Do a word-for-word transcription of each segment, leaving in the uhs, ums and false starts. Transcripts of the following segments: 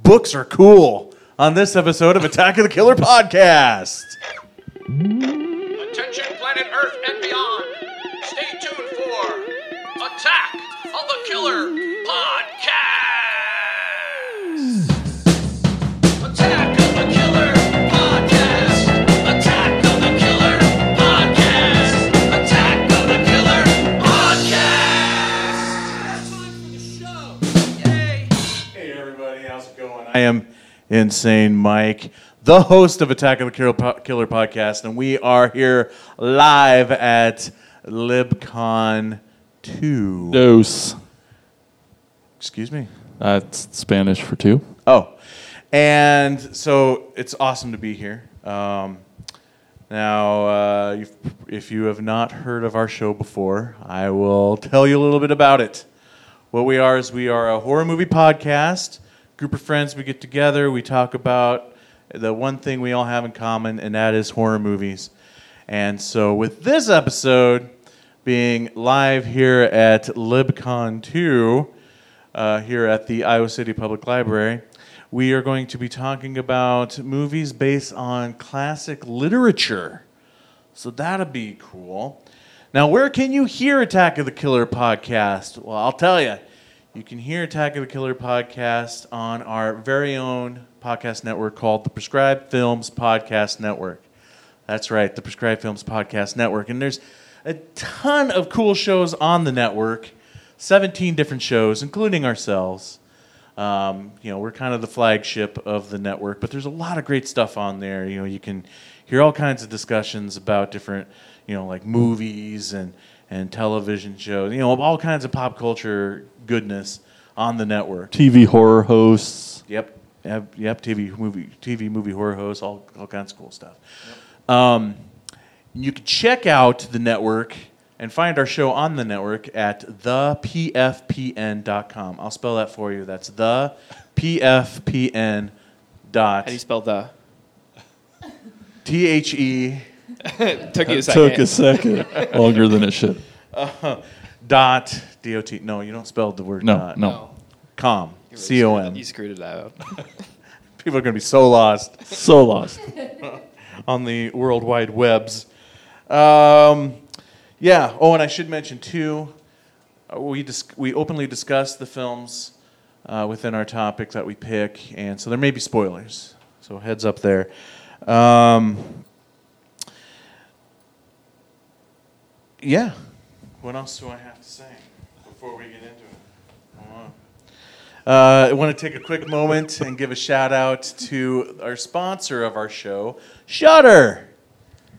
Books are cool on this episode of Attack of the Killer Podcast. Attention, planet Earth and beyond. Stay tuned for Attack of the Killer Podcast. Attack of the Killer Podcast. Attack of the Killer Podcast. Attack of the Killer Podcast. Hey everybody, how's it going? I am Insane Mike, the host of Attack of the Killer, po- Killer Podcast, and we are here live at LibCon two. Dos. Excuse me? That's uh, Spanish for two. Oh. And so it's awesome to be here. Um, now, uh, you've, if you have not heard of our show before, I will tell you a little bit about it. What we are is we are a horror movie podcast. Group of friends, we get together, we talk about the one thing we all have in common, and that is horror movies. And so with this episode being live here at LibCon two, uh, here at the Iowa City Public Library, we are going to be talking about movies based on classic literature. So that'll be cool. Now, where can you hear Attack of the Killer Podcast? Well, I'll tell you. You can hear Attack of the Killer Podcast on our very own podcast network called the Prescribed Films Podcast Network. That's right, the Prescribed Films Podcast Network. And there's a ton of cool shows on the network, seventeen different shows, including ourselves. Um, you know, we're kind of the flagship of the network, but there's a lot of great stuff on there. You know, you can hear all kinds of discussions about different, you know, like movies and, and television shows, you know, all kinds of pop culture goodness on the network. T V horror hosts. Yep, yep, yep. T V movie, T V movie horror hosts. All, all kinds of cool stuff. Yep. Um, you can check out the network and find our show on the network at the p f p n dot com. I'll spell that for you. That's the p f p n. How do you spell the? T H E. Took you a second. Took a second. Longer than it should. Uh, dot. D O T. No, you don't spell the word no, not. No, no. Com. Really C O M. You screwed it out. People are going to be so lost. So lost. On the World Wide Webs. Um, yeah. Oh, and I should mention, too, we dis- we openly discuss the films uh, within our topic that we pick, and so there may be spoilers. So heads up there. Um, yeah. What else do I have to say? Before we get into it, uh, I want to take a quick moment and give a shout out to our sponsor of our show, Shudder.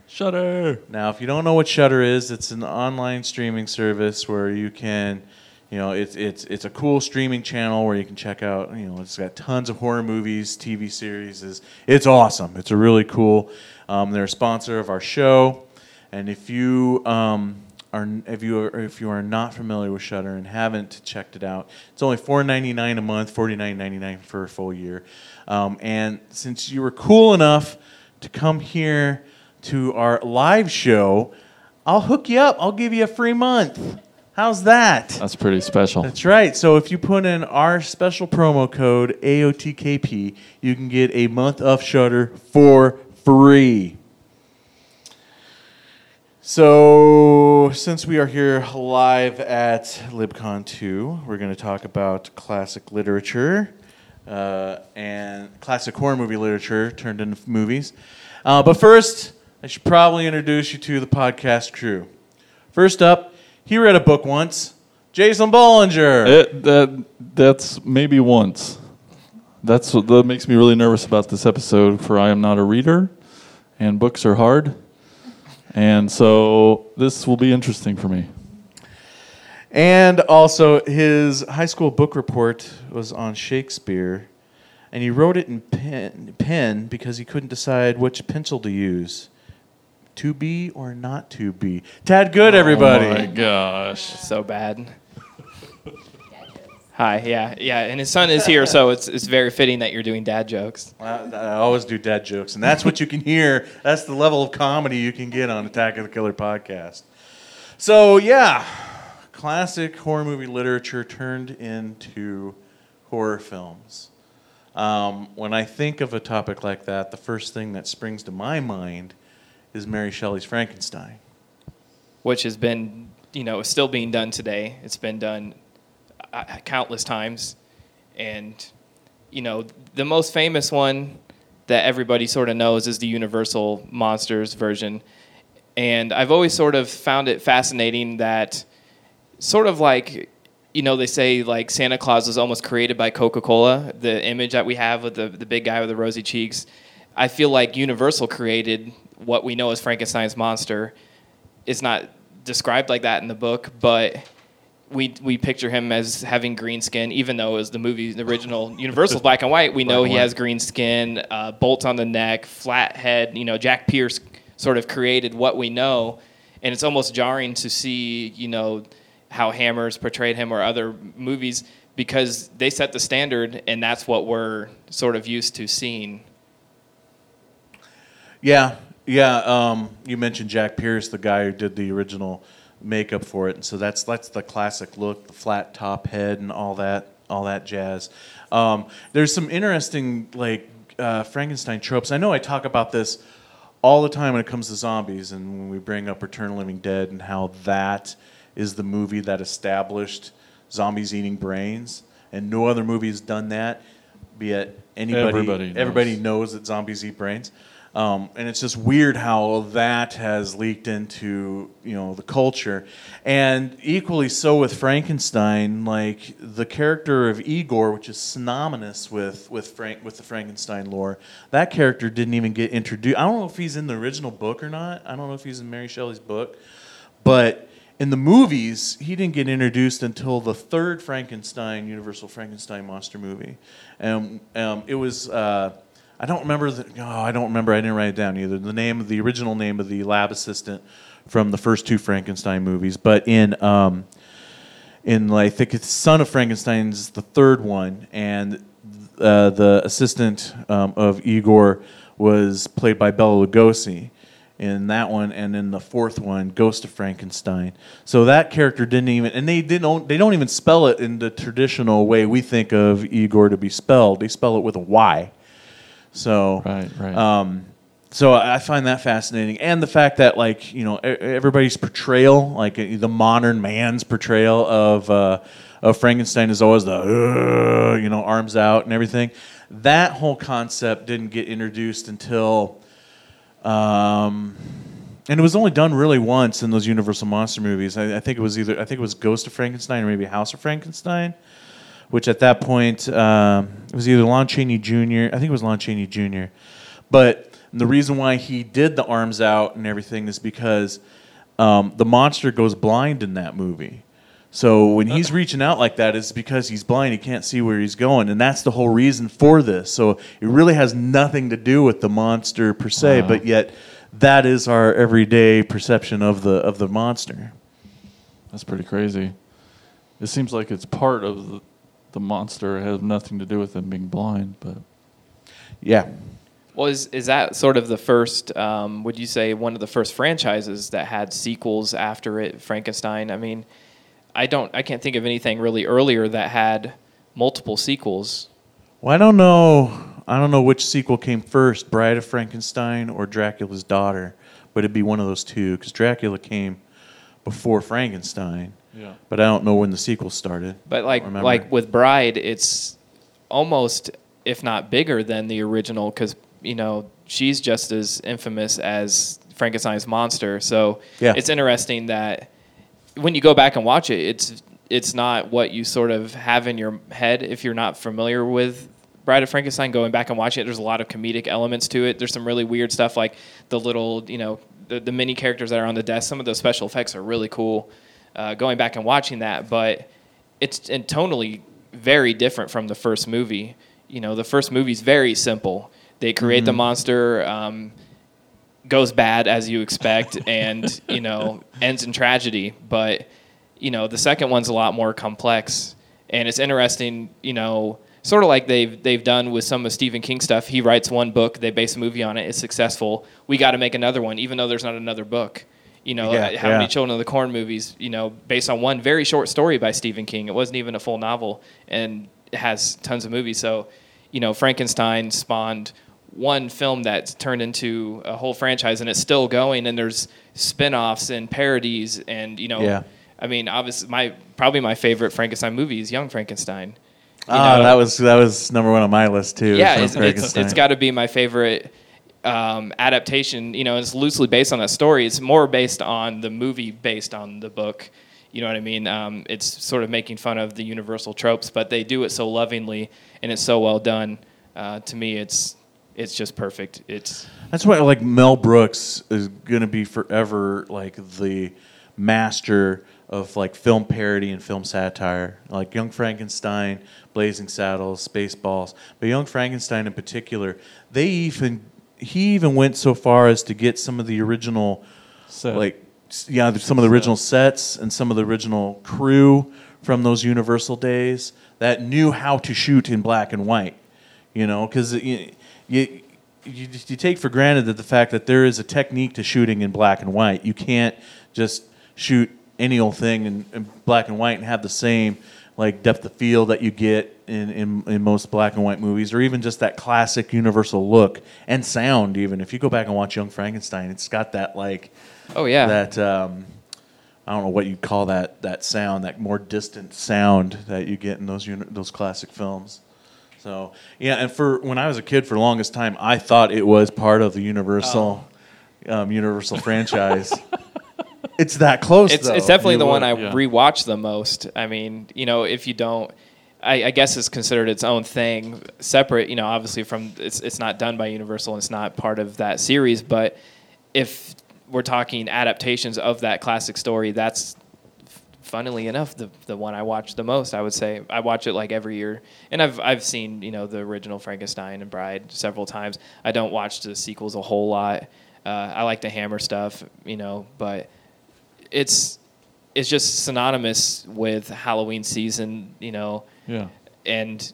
Shudder. Now, if you don't know what Shudder is, it's an online streaming service where you can, you know, it's it's it's a cool streaming channel where you can check out, you know, it's got tons of horror movies, T V series. It's, it's awesome. It's a really cool. Um, they're a sponsor of our show, and if you. Um, Are, if you are, if you are not familiar with Shudder and haven't checked it out, it's only four dollars and ninety-nine cents a month, forty-nine dollars and ninety-nine cents for a full year. Um, and since you were cool enough to come here to our live show, I'll hook you up. I'll give you a free month. How's that? That's pretty special. That's right. So if you put in our special promo code A O T K P, you can get a month of Shudder for free. So, since we are here live at LibCon two, we're going to talk about classic literature uh, and classic horror movie literature turned into movies. Uh, but first, I should probably introduce you to the podcast crew. First up, he read a book once, Jason Bollinger. It, that, that's maybe once. That's what, that makes me really nervous about this episode, for I am not a reader, and books are hard. And so this will be interesting for me. And also, his high school book report was on Shakespeare, and he wrote it in pen, pen because he couldn't decide which pencil to use, to be or not to be. Tad Good, everybody. Oh, my gosh. So bad. Hi, yeah, yeah, and his son is here, so it's it's very fitting that you're doing dad jokes. I, I always do dad jokes, and that's what you can hear. That's the level of comedy you can get on Attack of the Killer Podcast. So, yeah, classic horror movie literature turned into horror films. Um, when I think of a topic like that, the first thing that springs to my mind is Mary Shelley's Frankenstein. Which has been, you know, still being done today. It's been done uh, countless times. And, you know, the most famous one that everybody sort of knows is the Universal Monsters version. And I've always sort of found it fascinating that sort of like, you know, they say like Santa Claus was almost created by Coca-Cola, the image that we have with the, the big guy with the rosy cheeks. I feel like Universal created what we know as Frankenstein's monster. It's not described like that in the book, but we we picture him as having green skin, even though it was the movie, the original Universal black and white. We know he has green skin, uh, bolts on the neck, flat head. You know, Jack Pierce sort of created what we know, and it's almost jarring to see, you know, how Hammer's portrayed him or other movies, because they set the standard, and that's what we're sort of used to seeing. Yeah. Yeah, um, you mentioned Jack Pierce, the guy who did the original makeup for it, and so that's that's the classic look, the flat top head, and all that, all that jazz. Um, there's some interesting like uh, Frankenstein tropes. I know I talk about this all the time when it comes to zombies, and when we bring up Return of the Living Dead and how that is the movie that established zombies eating brains, and no other movie has done that. Be it anybody, everybody knows, everybody knows that zombies eat brains. Um, and it's just weird how that has leaked into, you know, the culture. And equally so with Frankenstein, like the character of Igor, which is synonymous with with Frank with the Frankenstein lore, that character didn't even get introduced. I don't know if he's in the original book or not. I don't know if he's in Mary Shelley's book. But in the movies, he didn't get introduced until the third Frankenstein, Universal Frankenstein monster movie. And um, it was... Uh, I don't remember. The, oh, I don't remember. I didn't write it down either. The name, the original name of the lab assistant from the first two Frankenstein movies, but in um, in I think it's Son of Frankenstein's the third one, and uh, the assistant um, of Igor was played by Bela Lugosi in that one, and in the fourth one, Ghost of Frankenstein. So that character didn't even, and they didn't. They don't even spell it in the traditional way we think of Igor to be spelled. They spell it with a Y. So, right, right. Um, so I find that fascinating, and the fact that, like, you know, everybody's portrayal, like the modern man's portrayal of uh, of Frankenstein is always the uh, you know, arms out and everything. That whole concept didn't get introduced until, um, and it was only done really once in those Universal Monster movies. I, I think it was either I think it was Ghost of Frankenstein or maybe House of Frankenstein. Which at that point, um, it was either Lon Chaney Junior I think it was Lon Chaney Junior But the reason why he did the arms out and everything is because um, the monster goes blind in that movie. So when he's reaching out like that, it's because he's blind. He can't see where he's going, and that's the whole reason for this. So it really has nothing to do with the monster per se, wow. But yet that is our everyday perception of the of the monster. That's pretty crazy. It seems like it's part of the... the monster has nothing to do with them being blind, but yeah. Well, is is that sort of the first? Um, would you say one of the first franchises that had sequels after it, Frankenstein? I mean, I don't, I can't think of anything really earlier that had multiple sequels. Well, I don't know. I don't know which sequel came first, Bride of Frankenstein or Dracula's Daughter, but it'd be one of those two because Dracula came before Frankenstein. Yeah. But I don't know when the sequel started. But like like with Bride, it's almost, if not bigger than the original, because, you know, she's just as infamous as Frankenstein's monster. So yeah. It's interesting that when you go back and watch it, it's it's not what you sort of have in your head. If you're not familiar with Bride of Frankenstein, going back and watching it, there's a lot of comedic elements to it. There's some really weird stuff, like the little, you know, the, the mini characters that are on the desk. Some of those special effects are really cool. Uh, going back and watching that, but it's and tonally very different from the first movie. You know, the first movie's very simple. They create mm-hmm. the monster, um, goes bad as you expect, and, you know, ends in tragedy. But, you know, the second one's a lot more complex, and it's interesting, you know, sort of like they've they've done with some of Stephen King stuff. He writes one book, they base a movie on it, it's successful. We got to make another one, even though there's not another book. You know, yeah, how yeah. many Children of the Corn movies, you know, based on one very short story by Stephen King. It wasn't even a full novel, and it has tons of movies. So, you know, Frankenstein spawned one film that's turned into a whole franchise, and it's still going, and there's spin-offs and parodies, and, you know, yeah. I mean, obviously, my probably my favorite Frankenstein movie is Young Frankenstein. You oh, know? that was that was number one on my list, too. Yeah, it's, it's, it's got to be my favorite um, adaptation. You know, it's loosely based on that story. It's more based on the movie based on the book. You know what I mean? Um, it's sort of making fun of the universal tropes, but they do it so lovingly, and it's so well done. Uh, to me, it's... It's just perfect. It's that's why like Mel Brooks is gonna be forever like the master of like film parody and film satire. Like Young Frankenstein, Blazing Saddles, Spaceballs, but Young Frankenstein in particular, they even he even went so far as to get some of the original, Set. like yeah, some of the original sets and some of the original crew from those Universal days that knew how to shoot in black and white. You know, because. You, you you take for granted that the fact that there is a technique to shooting in black and white. You can't just shoot any old thing in, in black and white and have the same like depth of field that you get in, in, in most black and white movies, or even just that classic universal look and sound. Even if you go back and watch Young Frankenstein, it's got that like oh yeah that um, I don't know what you'd call that that sound, that more distant sound that you get in those uni- those classic films. So, yeah, and for when I was a kid, for the longest time, I thought it was part of the Universal oh. um, Universal franchise. It's that close, it's, though. It's definitely you the would, one I yeah. rewatch the most. I mean, you know, if you don't, I, I guess it's considered its own thing, separate, you know, obviously from, it's it's not done by Universal, it's not part of that series, but if we're talking adaptations of that classic story, that's... Funnily enough, the the one I watch the most, I would say, I watch it like every year, and I've I've seen you know the original Frankenstein and Bride several times. I don't watch the sequels a whole lot. Uh, I like to hammer stuff, you know, but it's it's just synonymous with Halloween season, you know. Yeah. And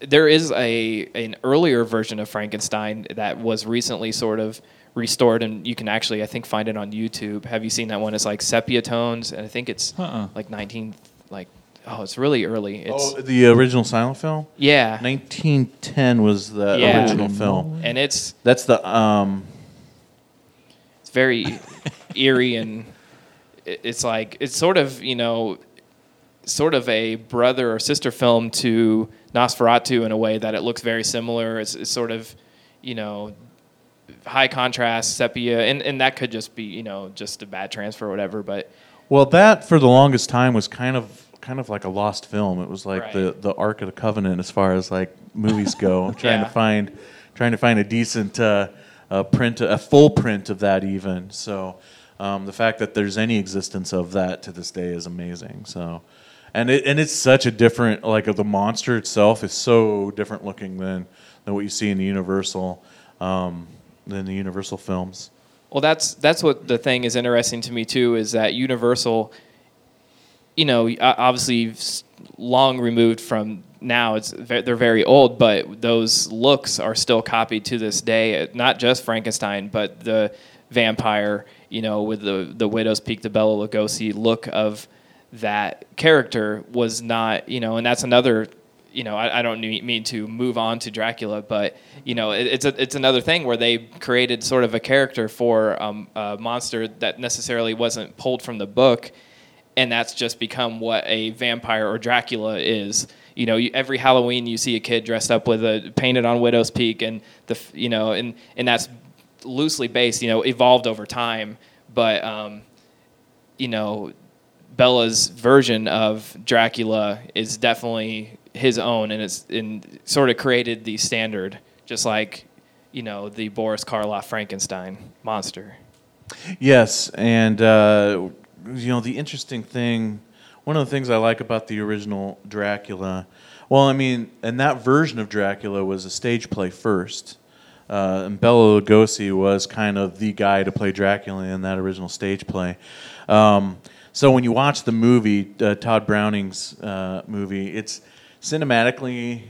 there is a an earlier version of Frankenstein that was recently sort of. Restored, and you can actually, I think, find it on YouTube. Have you seen that one? It's like sepia tones, and I think it's uh-uh. like nineteen, like oh, it's really early. It's, oh, the original silent film. Yeah, nineteen ten was the yeah. original film, and it's that's the um, it's very eerie, and it's like it's sort of you know, sort of a brother or sister film to Nosferatu in a way that it looks very similar. It's, it's sort of you know. High contrast, sepia, and, and that could just be, you know, just a bad transfer or whatever, but... Well, that, for the longest time, was kind of kind of like a lost film. It was like right. the, the Ark of the Covenant as far as, like, movies go. trying yeah. to find trying to find a decent uh, a print, a full print of that even. So um, the fact that there's any existence of that to this day is amazing. So, and it and it's such a different, like, the monster itself is so different looking than, than what you see in the Universal... Um, than the Universal films. Well, that's that's what the thing is interesting to me, too, is that Universal, you know, obviously long removed from now. It's they're very old, but those looks are still copied to this day, not just Frankenstein, but the vampire, you know, with the, the widow's peak, the Bela Lugosi look of that character was not, you know, and that's another... You know, I, I don't mean to move on to Dracula, but you know, it, it's a, it's another thing where they created sort of a character for um, a monster that necessarily wasn't pulled from the book, and that's just become what a vampire or Dracula is. You know, you, every Halloween you see a kid dressed up with a painted on Widow's Peak, and the you know, and and that's loosely based. You know, evolved over time, but um, you know, Bella's version of Dracula is definitely. His own, and it's in sort of created the standard, just like you know the Boris Karloff Frankenstein monster. Yes, and uh, you know the interesting thing, one of the things I like about the original Dracula, well, I mean, and that version of Dracula was a stage play first, uh, and Bela Lugosi was kind of the guy to play Dracula in that original stage play. Um, so when you watch the movie, uh, Todd Browning's uh, movie, it's cinematically,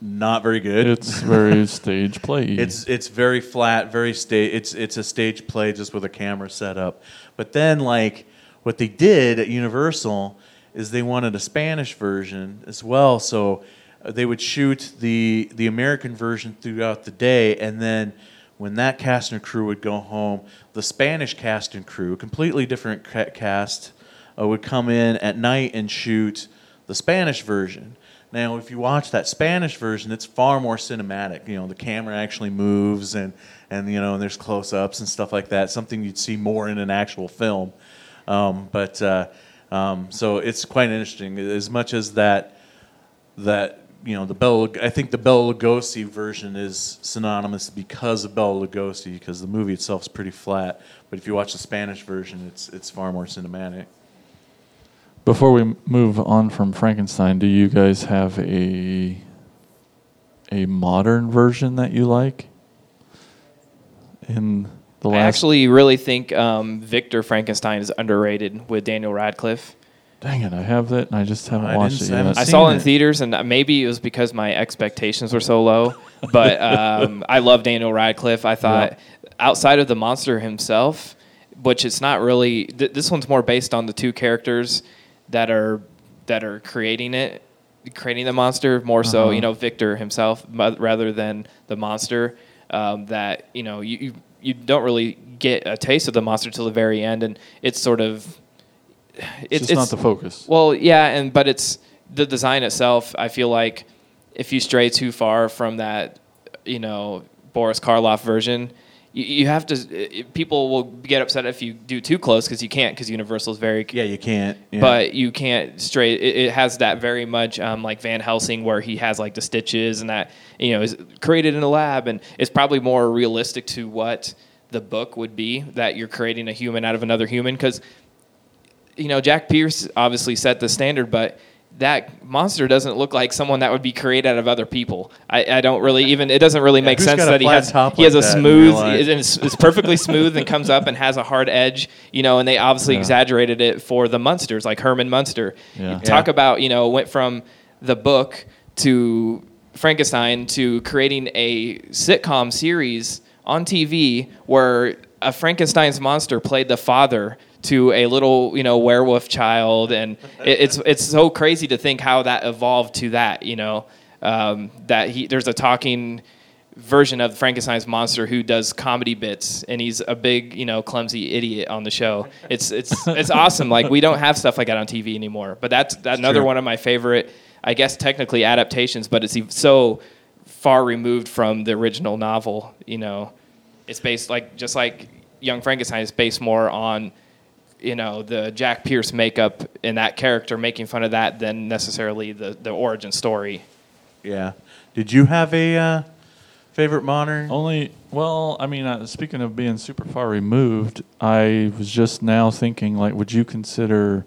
not very good. It's very stage play. It's it's very flat, very stage. It's it's a stage play just with a camera set up. But then, like what they did at Universal is they wanted a Spanish version as well. So they would shoot the the American version throughout the day, and then when that cast and crew would go home, the Spanish cast and crew, completely different cast, uh, would come in at night and shoot the Spanish version. Now, if you watch that Spanish version, it's far more cinematic. You know, the camera actually moves, and, and you know, and there's close-ups and stuff like that. Something you'd see more in an actual film. Um, but uh, um, so it's quite interesting. As much as that, that you know, the Bela, I think the Bela Lugosi version is synonymous because of Bela Lugosi, because the movie itself is pretty flat. But if you watch the Spanish version, it's it's far more cinematic. Before we move on from Frankenstein, do you guys have a a modern version that you like? In the last I actually really think um, Victor Frankenstein is underrated with Daniel Radcliffe. Dang it, I have it, and I just haven't oh, watched it yet. I saw it in theaters, and maybe it was because my expectations were so low, but um, I love Daniel Radcliffe. I thought, yeah. outside of the monster himself, which it's not really... Th- this one's more based on the two characters... that are that are creating it, creating the monster more uh-huh. so, you know, Victor himself rather than the monster. Um, that you know you you don't really get a taste of the monster till the very end, and it's sort of it's, it's just not the focus. Well, yeah, and but it's the design itself. I feel like if you stray too far from that, you know, Boris Karloff version. You have to. People will get upset if you do too close because you can't. Because Universal is very yeah, you can't. Yeah. But you can't stray. It, it has that very much um, like Van Helsing, where he has like the stitches and that you know is created in a lab, and it's probably more realistic to what the book would be that you're creating a human out of another human. Because you know Jack Pierce obviously set the standard, but that monster doesn't look like someone that would be created out of other people. I, I don't really even, it doesn't really yeah, make sense that he has, like he has a smooth, it's, it's perfectly smooth and comes up and has a hard edge, you know, and they obviously yeah. exaggerated it for the Munsters, like Herman Munster. Yeah. Talk yeah. about, you know, went from the book to Frankenstein to creating a sitcom series on T V where a Frankenstein's monster played the father to a little, you know, werewolf child, and it, it's it's so crazy to think how that evolved to that, you know, um, that he there's a talking version of Frankenstein's monster who does comedy bits, and he's a big, you know, clumsy idiot on the show. It's it's it's awesome. Like we don't have stuff like that on T V anymore, but that's, that's another true. One of my favorite, I guess, technically adaptations, but it's so far removed from the original novel. You know, it's based like just like Young Frankenstein is based more on. You know, the Jack Pierce makeup and that character making fun of that than necessarily the, the origin story. Yeah. Did you have a uh, favorite modern? Only, well, I mean, uh, speaking of being super far removed, I was just now thinking, like, would you consider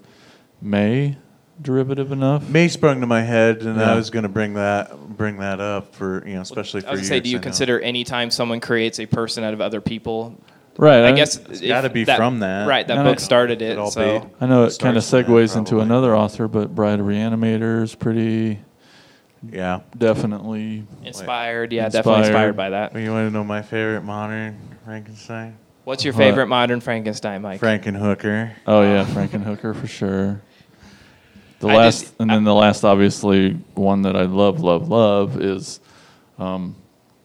May derivative enough? May sprung to my head, and yeah. I was going to bring that bring that up for, you know, especially well, for you. I was going to say, do you consider any time someone creates a person out of other people... Right, I, I guess it's got to be that, from that. Right, that book started it. it so. I know it, it kind of segues that, into another author, but Bride of Re-Animator is pretty, yeah, definitely inspired. Yeah, inspired. definitely inspired by that. Well, you want to know my favorite modern Frankenstein? What's your favorite what? modern Frankenstein, Mike? Frankenhooker. Oh yeah, Frankenhooker for sure. The I last, did, and then I, the last, obviously one that I love, love, love is um,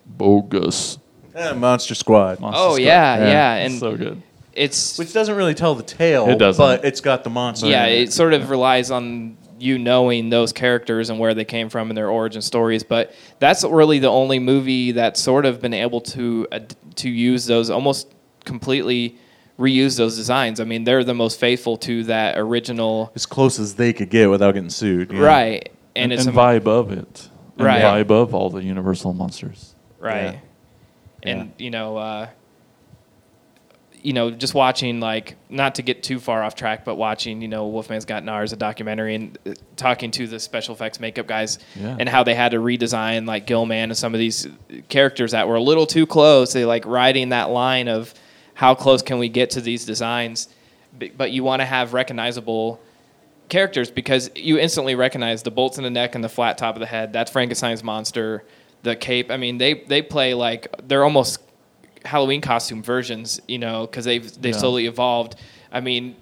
Bogus. Yeah, Monster Squad. Monster oh, Squad. yeah, yeah. yeah. And it's so good. It's, Which doesn't really tell the tale, it doesn't. but it's got the monster. Yeah, it sort of yeah. relies on you knowing those characters and where they came from and their origin stories. But that's really the only movie that's sort of been able to uh, to use those, almost completely reuse those designs. I mean, they're the most faithful to that original. As close as they could get without getting sued. Yeah. Right. And, and, it's and vibe of it. And right. vibe of all the Universal Monsters. Right. Yeah. And, you know, uh, you know, just watching, like, not to get too far off track, but watching, you know, Wolfman's Got N A R S, a documentary, and uh, talking to the special effects makeup guys yeah. and how they had to redesign, like, Gilman and some of these characters that were a little too close. They, like, riding that line of how close can we get to these designs. But you want to have recognizable characters because you instantly recognize the bolts in the neck and the flat top of the head. That's Frankenstein's monster. The cape, I mean, they, they play like they're almost Halloween costume versions, you know, because they've they've yeah. slowly evolved. I mean,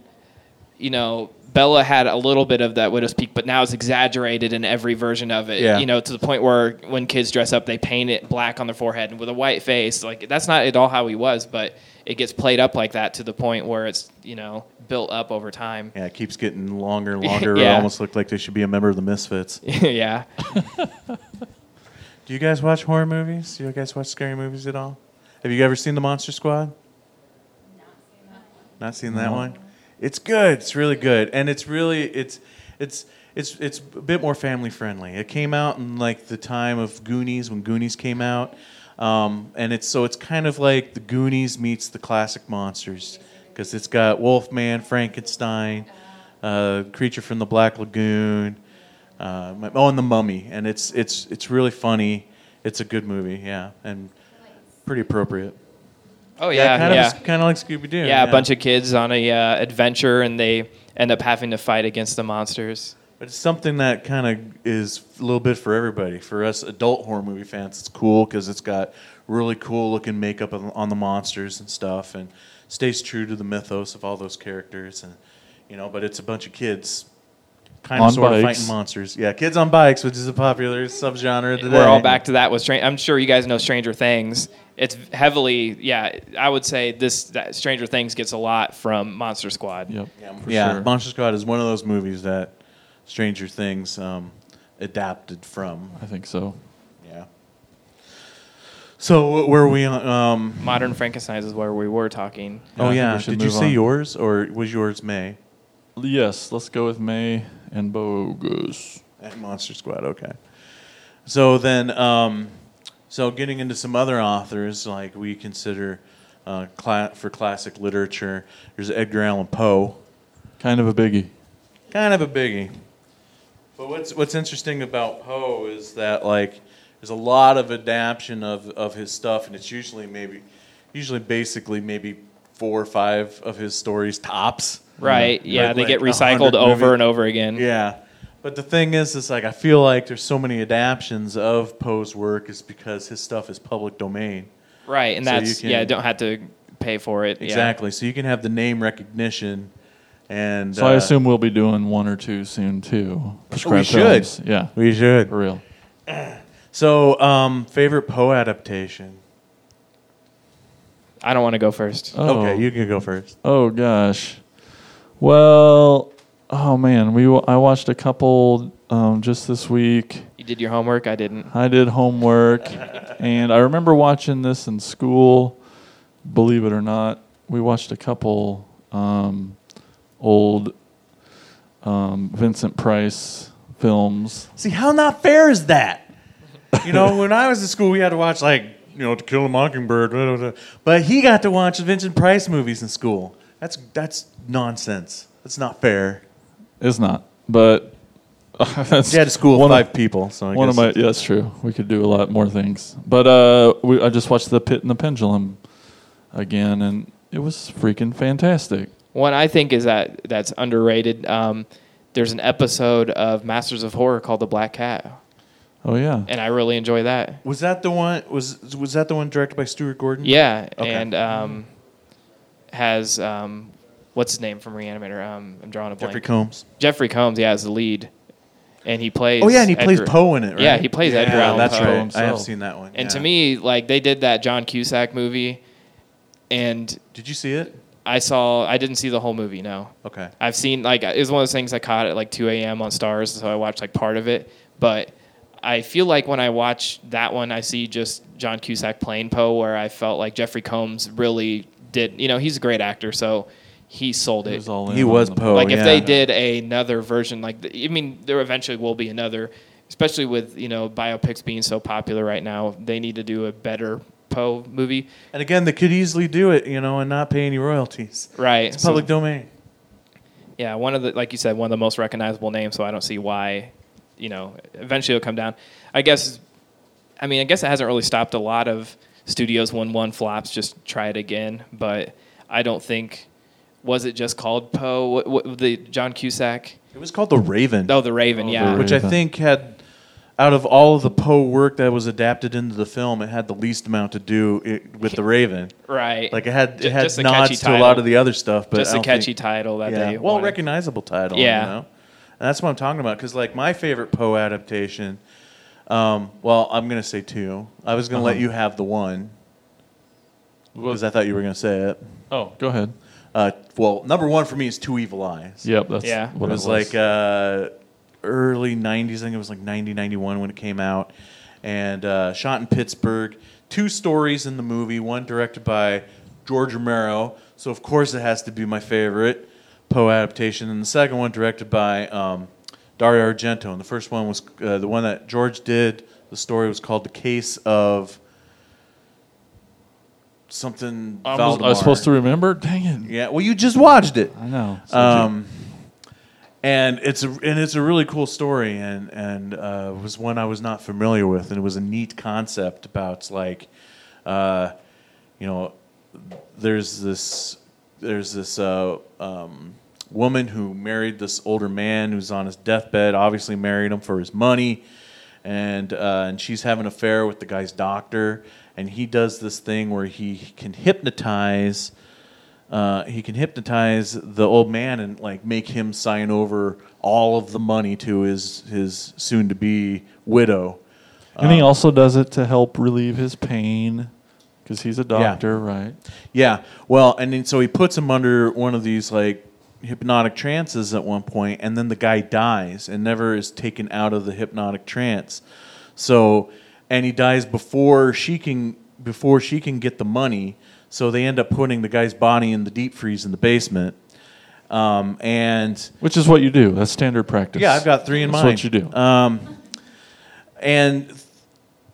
you know, Bella had a little bit of that widow's peak, but now it's exaggerated in every version of it. Yeah. You know, to the point where when kids dress up, they paint it black on their forehead and with a white face. Like, that's not at all how he was, but it gets played up like that to the point where it's, you know, built up over time. Yeah, it keeps getting longer and longer. Yeah. It almost looked like they should be a member of the Misfits. Yeah. Do you guys watch horror movies? Do you guys watch scary movies at all? Have you ever seen The Monster Squad? Not seen that mm-hmm. one? It's good. It's really good, and it's really it's it's it's it's a bit more family friendly. It came out in like the time of Goonies when Goonies came out, um, and it's so it's kind of like the Goonies meets the classic monsters because it's got Wolfman, Frankenstein, uh, Creature from the Black Lagoon, uh, oh, and the Mummy, and it's it's it's really funny. It's a good movie, yeah, and pretty appropriate. Oh, yeah. yeah, kind, yeah. Of, kind of like Scooby-Doo. Yeah, yeah, a bunch of kids on an uh, adventure, and they end up having to fight against the monsters. But it's something that kind of is a little bit for everybody. For us adult horror movie fans, it's cool because it's got really cool-looking makeup on the monsters and stuff, and stays true to the mythos of all those characters. And you know, but it's a bunch of kids kind of on sort bikes. Of fighting monsters. Yeah, kids on bikes, which is a popular subgenre today. We're all back to that. With Str- I'm sure you guys know Stranger Things. It's heavily, yeah, I would say this. That Stranger Things gets a lot from Monster Squad. Yep. Yeah, for yeah sure. Monster Squad is one of those movies that Stranger Things um, adapted from. I think so. Yeah. So what were we on? Um, Modern Frankenstein is where we were talking. Yeah, oh, yeah. Did you say on. Yours, or was yours May? Yes, let's go with May and Bogus. And Monster Squad, okay. So then, um, so getting into some other authors, like we consider uh, cla- for classic literature, there's Edgar Allan Poe. Kind of a biggie. Kind of a biggie. But what's what's interesting about Poe is that like there's a lot of adaptation of, of his stuff, and it's usually maybe, usually basically maybe four or five of his stories tops. Right, yeah, like, they like get recycled over movie. And over again. Yeah, but the thing is, is like I feel like there's so many adaptions of Poe's work is because his stuff is public domain. Right, and so that's, can, yeah, don't have to pay for it. Exactly, yeah. So you can have the name recognition. And So uh, I assume we'll be doing one or two soon, too. Prescribed we should. Films. Yeah, we should. For real. So, um, favorite Poe adaptation? I don't want to go first. Oh. Okay, you can go first. Oh, gosh. Well, oh man, we I watched a couple um, just this week. You did your homework? I didn't. I did homework, and I remember watching this in school. Believe it or not, we watched a couple um, old um, Vincent Price films. See, how not fair is that? You know, when I was in school, we had to watch like you know To Kill a Mockingbird, blah, blah, blah. But he got to watch Vincent Price movies in school. That's that's nonsense. That's not fair. It's not. But uh, that's you had a school of five of, people, so I one guess. Of my, yeah, that's true. We could do a lot more things. But uh, we, I just watched The Pit and the Pendulum again, and it was freaking fantastic. One I think is that that's underrated. Um, there's an episode of Masters of Horror called The Black Cat. Oh yeah, and I really enjoy that. Was that the one? Was was that the one directed by Stuart Gordon? Yeah, okay. and. Um, Has um, what's his name from Re-Animator? Um, I'm drawing a blank. Jeffrey Combs. Jeffrey Combs, yeah, is the lead, and he plays. Oh yeah, and he Edgar. plays Poe in it, right? Yeah, he plays yeah, Edgar Allan Poe. That's right. Himself. I have seen that one. And yeah. to me, like they did that John Cusack movie, and did you see it? I saw. I didn't see the whole movie. No. Okay. I've seen like it was one of those things I caught at like two a.m. on Stars, so I watched like part of it. But I feel like when I watch that one, I see just John Cusack playing Poe, where I felt like Jeffrey Combs really. Did you know he's a great actor, so he sold it. He was, all in he was Poe. Like if yeah. they did another version, like I mean, there eventually will be another, especially with you know biopics being so popular right now. They need to do a better Poe movie. And again, they could easily do it, you know, and not pay any royalties. Right, it's public so, domain. Yeah, one of the like you said, one of the most recognizable names. So I don't see why, you know, eventually it'll come down. I guess, I mean, I guess it hasn't really stopped a lot of. Studios won one flops, just try it again. But I don't think, was it just called Poe? What, what, the John Cusack? It was called The Raven. Oh, The Raven, oh, yeah. The Raven. Which I think had out of all of the Poe work that was adapted into the film, it had the least amount to do it, with The Raven. Right. Like, it had it had just nods to a lot of the other stuff. But just a catchy think, title that yeah, they well, wanted. Recognizable title, yeah. you know? And that's what I'm talking about, because, like, my favorite Poe adaptation, um, well, I'm going to say two. I was going to uh-huh. let you have the one, because I thought you were going to say it. Oh, go ahead. Uh, well, number one for me is Two Evil Eyes. Yep, that's yeah. what it was. It was like... Uh, early nineties, I think it was like ninety, ninety-one when it came out, and uh, shot in Pittsburgh. Two stories in the movie, one directed by George Romero, so of course it has to be my favorite Poe adaptation, and the second one directed by um, Dario Argento, and the first one was, uh, the one that George did, the story was called The Case of something I was, I was supposed to remember? Dang it. Yeah, well, you just watched it. I know. So um, And it's a, and it's a really cool story, and and uh, was one I was not familiar with, and it was a neat concept about like, uh, you know, there's this there's this uh, um, woman who married this older man who's on his deathbed, obviously married him for his money, and uh, and she's having an affair with the guy's doctor, and he does this thing where he can hypnotize. Uh, he can hypnotize the old man and like make him sign over all of the money to his, his soon-to-be widow. And um, he also does it to help relieve his pain because he's a doctor, yeah. right? Yeah. Well, and then, so he puts him under one of these like hypnotic trances at one point, and then the guy dies and never is taken out of the hypnotic trance. So, and he dies before she can before she can get the money. So they end up putting the guy's body in the deep freeze in the basement, um, and which is what you do. That's standard practice. Yeah, I've got three in That's mind. That's what you do. Um, and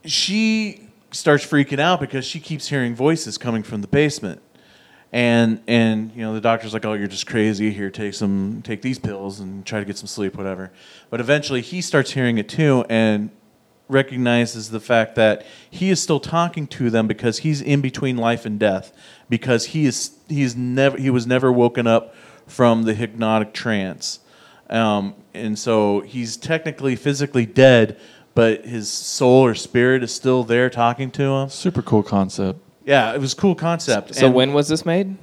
she starts freaking out because she keeps hearing voices coming from the basement, and and you know the doctor's like, "Oh, you're just crazy. Here, take some, take these pills, and try to get some sleep, whatever." But eventually, he starts hearing it too, and recognizes the fact that he is still talking to them because he's in between life and death, because he is he's never he was never woken up from the hypnotic trance, um, and so he's technically physically dead, but his soul or spirit is still there talking to him. Super cool concept. Yeah, it was a cool concept. So and when was this made?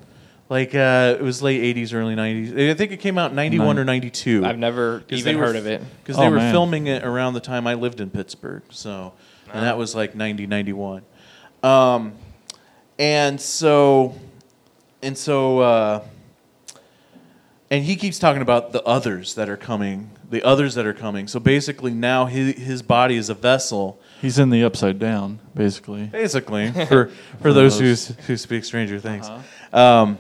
Like uh, it was late eighties, early nineties. I think it came out in ninety-one Nine. or ninety-two. I've never even were, heard of it because oh, they were man. filming it around the time I lived in Pittsburgh. So, no. and that was like ninety, ninety-one. Um, and so, and so, uh, and he keeps talking about the others that are coming, the others that are coming. So basically, now his his body is a vessel. He's in the upside down, basically. Basically, for for, for those, those who who speak Stranger Things. Uh-huh. Um,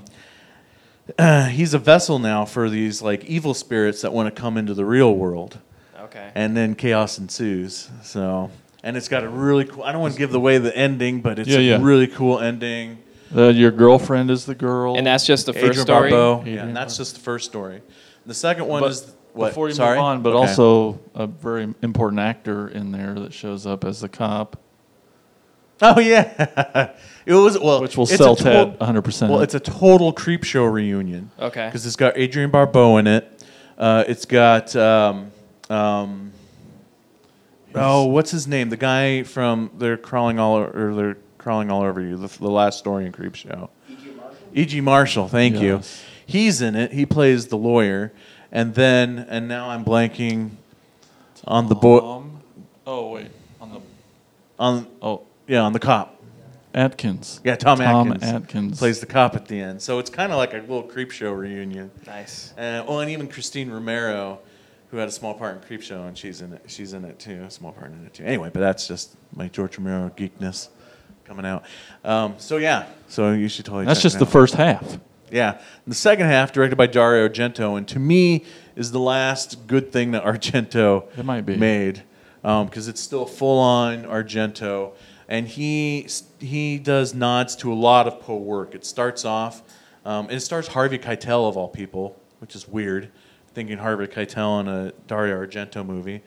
Uh, he's a vessel now for these like evil spirits that want to come into the real world. Okay. And then chaos ensues. So, and it's got a really cool. I don't want to give away the ending, but it's yeah, a yeah. really cool ending. Uh, your girlfriend is the girl, and that's just the first Adrian story. Barbeau. Yeah, and that's just the first story. The second one but is what? Before you Sorry? move on, but okay. also a very important actor in there that shows up as the cop. Oh yeah, it was well. Which will sell Ted one hundred percent. Well, it's a total Creepshow reunion. Okay. Because it's got Adrian Barbeau in it. Uh, it's got um, um, oh, what's his name? The guy from they're crawling all or they're crawling all over you. The, the last story in Creepshow. E G. Marshall. E G. Marshall. Thank yes. you. He's in it. He plays the lawyer, and then and now I'm blanking on the boy. Oh wait, on the on oh. Yeah, on the cop. Atkins. Yeah, Tom, Tom Atkins. Tom Atkins. Plays the cop at the end. So it's kind of like a little Creepshow reunion. Nice. Uh, well, and even Christine Romero, who had a small part in Creepshow, and she's in it, she's in it too, a small part in it too. Anyway, but that's just my George Romero geekness coming out. Um, so yeah, so you should totally That's check just it out. The first half. Yeah. The second half, directed by Dario Argento, and to me is the last good thing that Argento it might be. made. Because um, it's still full-on Argento. And he he does nods to a lot of Poe work. It starts off, um, it starts Harvey Keitel of all people, which is weird, thinking Harvey Keitel in a Dario Argento movie.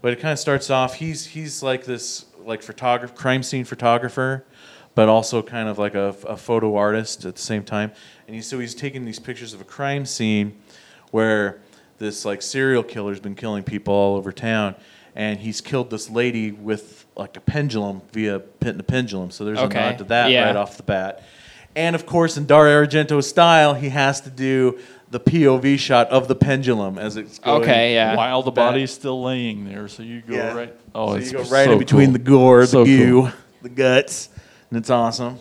But it kind of starts off. He's he's like this like photographer, crime scene photographer, but also kind of like a, a photo artist at the same time. And he, so he's taking these pictures of a crime scene where this like serial killer's been killing people all over town. and he's killed this lady with like a pendulum via Pit and the Pendulum. So there's okay. a nod to that yeah. right off the bat. And of course, in Dario Argento's style, he has to do the P O V shot of the pendulum as it's going okay, yeah. while the body's still laying there. So you go yeah. right. Oh, so it's you go right so in between cool. the gore, the so goo, cool. the guts, and it's awesome.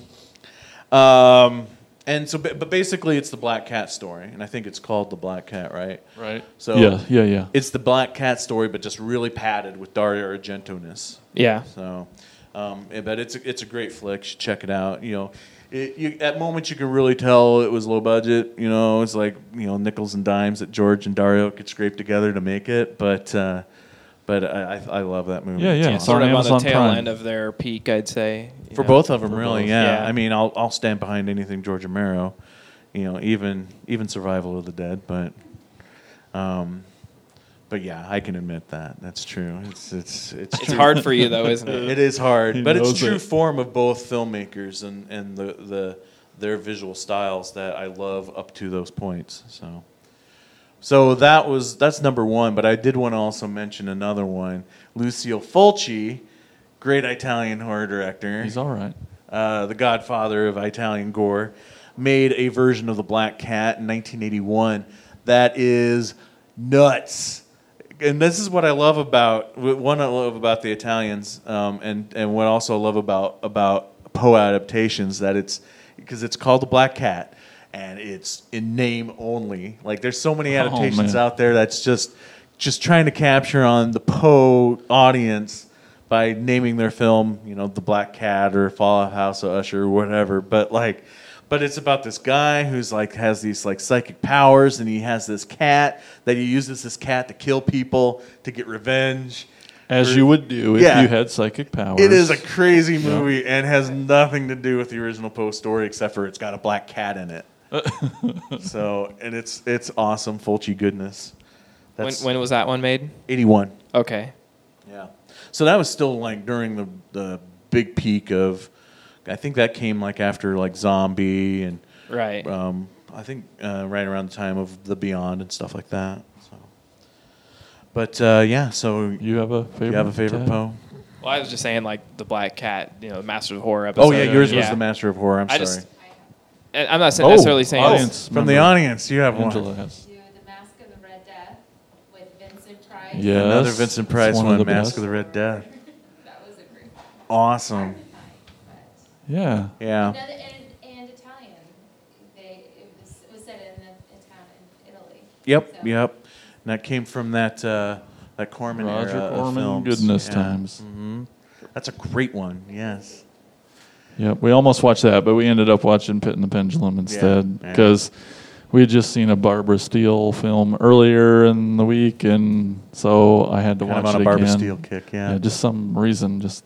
Um, and so, but basically, it's the Black Cat story, and I think it's called The Black Cat, right? Right. So yeah, yeah, yeah. It's the Black Cat story, but just really padded with Dario Argento-ness. Yeah. So, um, but it's a, it's a great flick. You should check it out. You know. It, you, at moments, you can really tell it was low budget. You know, it's like you know nickels and dimes that George and Dario could scrape together to make it. But uh, but I, I love that movie. Yeah, yeah. It's sort of on the tail end of their peak, I'd say. For both of them, really. Yeah. yeah. I mean, I'll I'll stand behind anything George Romero. You know, even even Survival of the Dead. But um, but yeah, I can admit that that's true. It's it's it's, it's hard for you though, isn't it? It is hard, but it's true form of both filmmakers and, and the the their visual styles that I love up to those points. So so that was that's number one. But I did want to also mention another one, Lucio Fulci, great Italian horror director. He's all right. Uh, the godfather of Italian gore, made a version of The Black Cat in nineteen eighty-one that is nuts. And this is what I love about one I love about the Italians, um, and and what also I love about about Poe adaptations that it's because it's called The Black Cat, and it's in name only. Like there's so many adaptations oh, out there that's just just trying to capture on the Poe audience by naming their film, you know, The Black Cat or Fallout House of Usher or whatever. But like, but it's about this guy who's like has these like psychic powers, and he has this cat that he uses this cat to kill people to get revenge. As or, you would do yeah. if you had psychic powers. It is a crazy movie yeah. and has nothing to do with the original Poe story except for it's got a black cat in it. So and it's it's awesome, Fulci goodness. That's when when was that one made? eighty-one Okay. Yeah. So that was still like during the the big peak of. I think that came like after like Zombie and right. Um, I think uh, right around the time of The Beyond and stuff like that. So, but uh, yeah, so you have a favorite you have a favorite Poe? Well, I was just saying like The Black Cat, you know, Masters of Horror episode. Oh yeah, yours yeah. was the Master of Horror. I'm I sorry. Just, I'm not oh, necessarily saying audience, from the audience. You have Angela one. Has. Yes. Another Vincent Price one, one Mask best. of the Red Death. That was a great one. Awesome. Yeah. Yeah. Another, and, and Italian. They, it, was, it was set in a town in Italy. Yep, so. yep. And that came from that uh, that Corman Roger era Corman of films. Goodness yeah. times. Mm-hmm. That's a great one, yes. Yeah, we almost watched that, but we ended up watching Pit and the Pendulum instead because... Yeah, we had just seen a Barbara Steele film earlier in the week, and so I had to kind watch of on it a Barbara again. Steele kick, yeah. yeah. Just some reason, just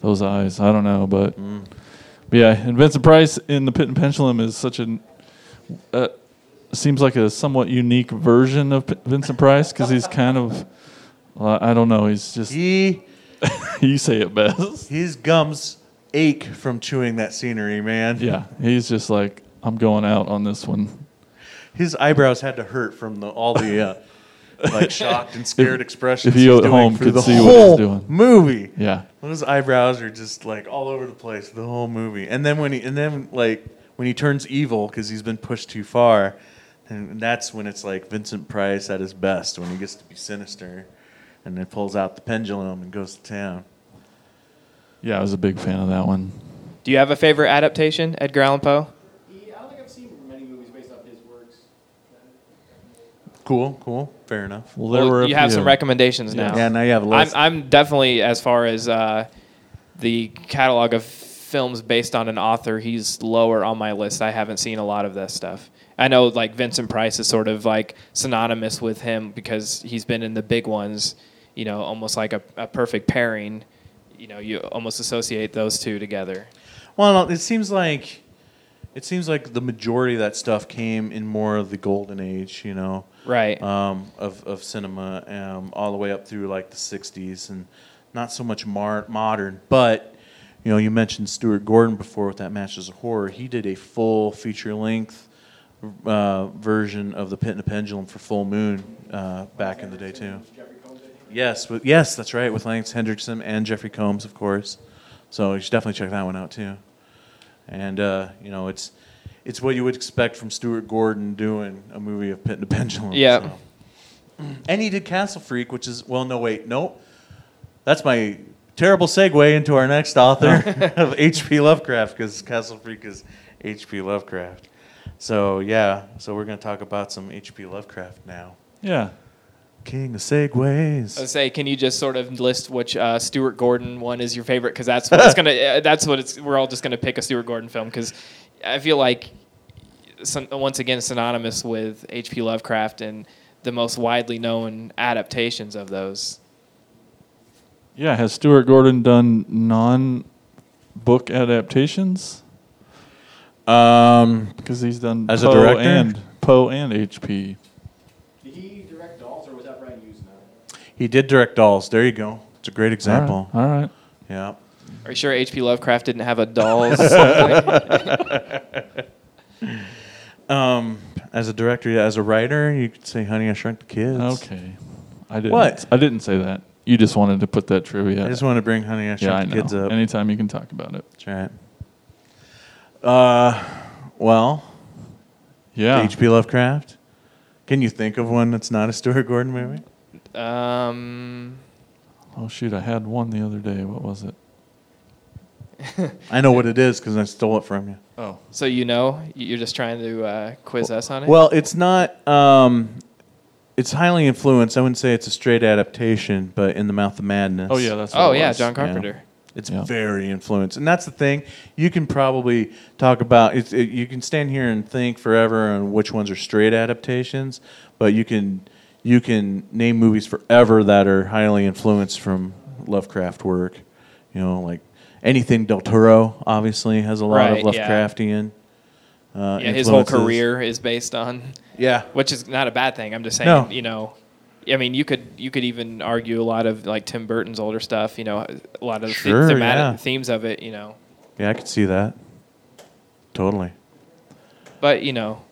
those eyes. I don't know, but, mm. but yeah. And Vincent Price in The Pit and Pendulum is such an uh, seems like a somewhat unique version of P- Vincent Price because he's kind of uh, I don't know. He's just he. You say it best. His gums ache from chewing that scenery, man. Yeah, he's just like I'm going out on this one. His eyebrows had to hurt from the, all the uh, like shocked and scared if, expressions. If you at home could see what he's doing, movie. Yeah, his eyebrows are just like all over the place the whole movie. And then when he and then like when he turns evil because he's been pushed too far, and that's when it's like Vincent Price at his best when he gets to be sinister, and then pulls out the pendulum and goes to town. Yeah, I was a big fan of that one. Do you have a favorite adaptation, Edgar Allan Poe? Cool, cool, fair enough. Well, there well, were you have few. some recommendations now. Yeah, now you have a list. I'm, I'm definitely, as far as uh, the catalog of films based on an author, he's lower on my list. I haven't seen a lot of this stuff. I know, like Vincent Price is sort of like synonymous with him because he's been in the big ones. You know, almost like a, a perfect pairing. You know, you almost associate those two together. Well, it seems like. It seems like the majority of that stuff came in more of the golden age, you know, right? Um, of of cinema, um, all the way up through like the sixties, and not so much mar- modern. But you know, you mentioned Stuart Gordon before with that Masters of Horror. He did a full feature length uh, version of The Pit and the Pendulum for Full Moon uh, back in the day too. Jeffrey Combs, Yes, with, yes, that's right, with Lance Hendrickson and Jeffrey Combs, of course. So you should definitely check that one out too. And uh, you know, it's it's what you would expect from Stuart Gordon doing a movie of Pit and the Pendulum. Yeah. So. And he did Castle Freak, which is well, no wait, no, that's my terrible segue into our next author of H P. Lovecraft, because Castle Freak is H P. Lovecraft. So yeah, so we're gonna talk about some H P. Lovecraft now. Yeah. King of segues. I was say, can you just sort of list which uh, Stuart Gordon one is your favorite? Because that's what's gonna. Uh, that's what it's. We're all just gonna pick a Stuart Gordon film because I feel like some, once again synonymous with H P. Lovecraft and the most widely known adaptations of those. Yeah, has Stuart Gordon done non-book adaptations? Um, because he's done as Poe a director and Poe and H P. He did direct Dolls. There you go. It's a great example. All right. All right. Yeah. Are you sure H P. Lovecraft didn't have a Dolls? um, as a director, as a writer, you could say "Honey, I Shrunk the Kids." Okay. I didn't. What? I didn't say that. You just wanted to put that trivia. I just want to bring "Honey, I Shrunk yeah, I the know. Kids" up. Anytime you can talk about it. That's right. Uh, well. Yeah. H P. Lovecraft. Can you think of one that's not a Stuart Gordon movie? Um, oh, shoot, I had one the other day. What was it? I know what it is because I stole it from you. Oh. So you know? You're just trying to uh, quiz well, us on it? Well, it's not... Um, it's highly influenced. I wouldn't say it's a straight adaptation, but In the Mouth of Madness. Oh, yeah, that's what Oh, it yeah, was. John Carpenter. Yeah. It's yeah. very influenced. And that's the thing. You can probably talk about... It's, it, you can stand here and think forever on which ones are straight adaptations, but you can... You can name movies forever that are highly influenced from Lovecraft work. You know, like anything Del Toro obviously has a lot right, of Lovecraftian yeah. uh yeah, his whole career is based on. Yeah. Which is not a bad thing. I'm just saying, no. you know, I mean, you could you could even argue a lot of like Tim Burton's older stuff, you know, a lot of the sure, thematic yeah. themes of it, you know. Yeah, I could see that. Totally. But, you know,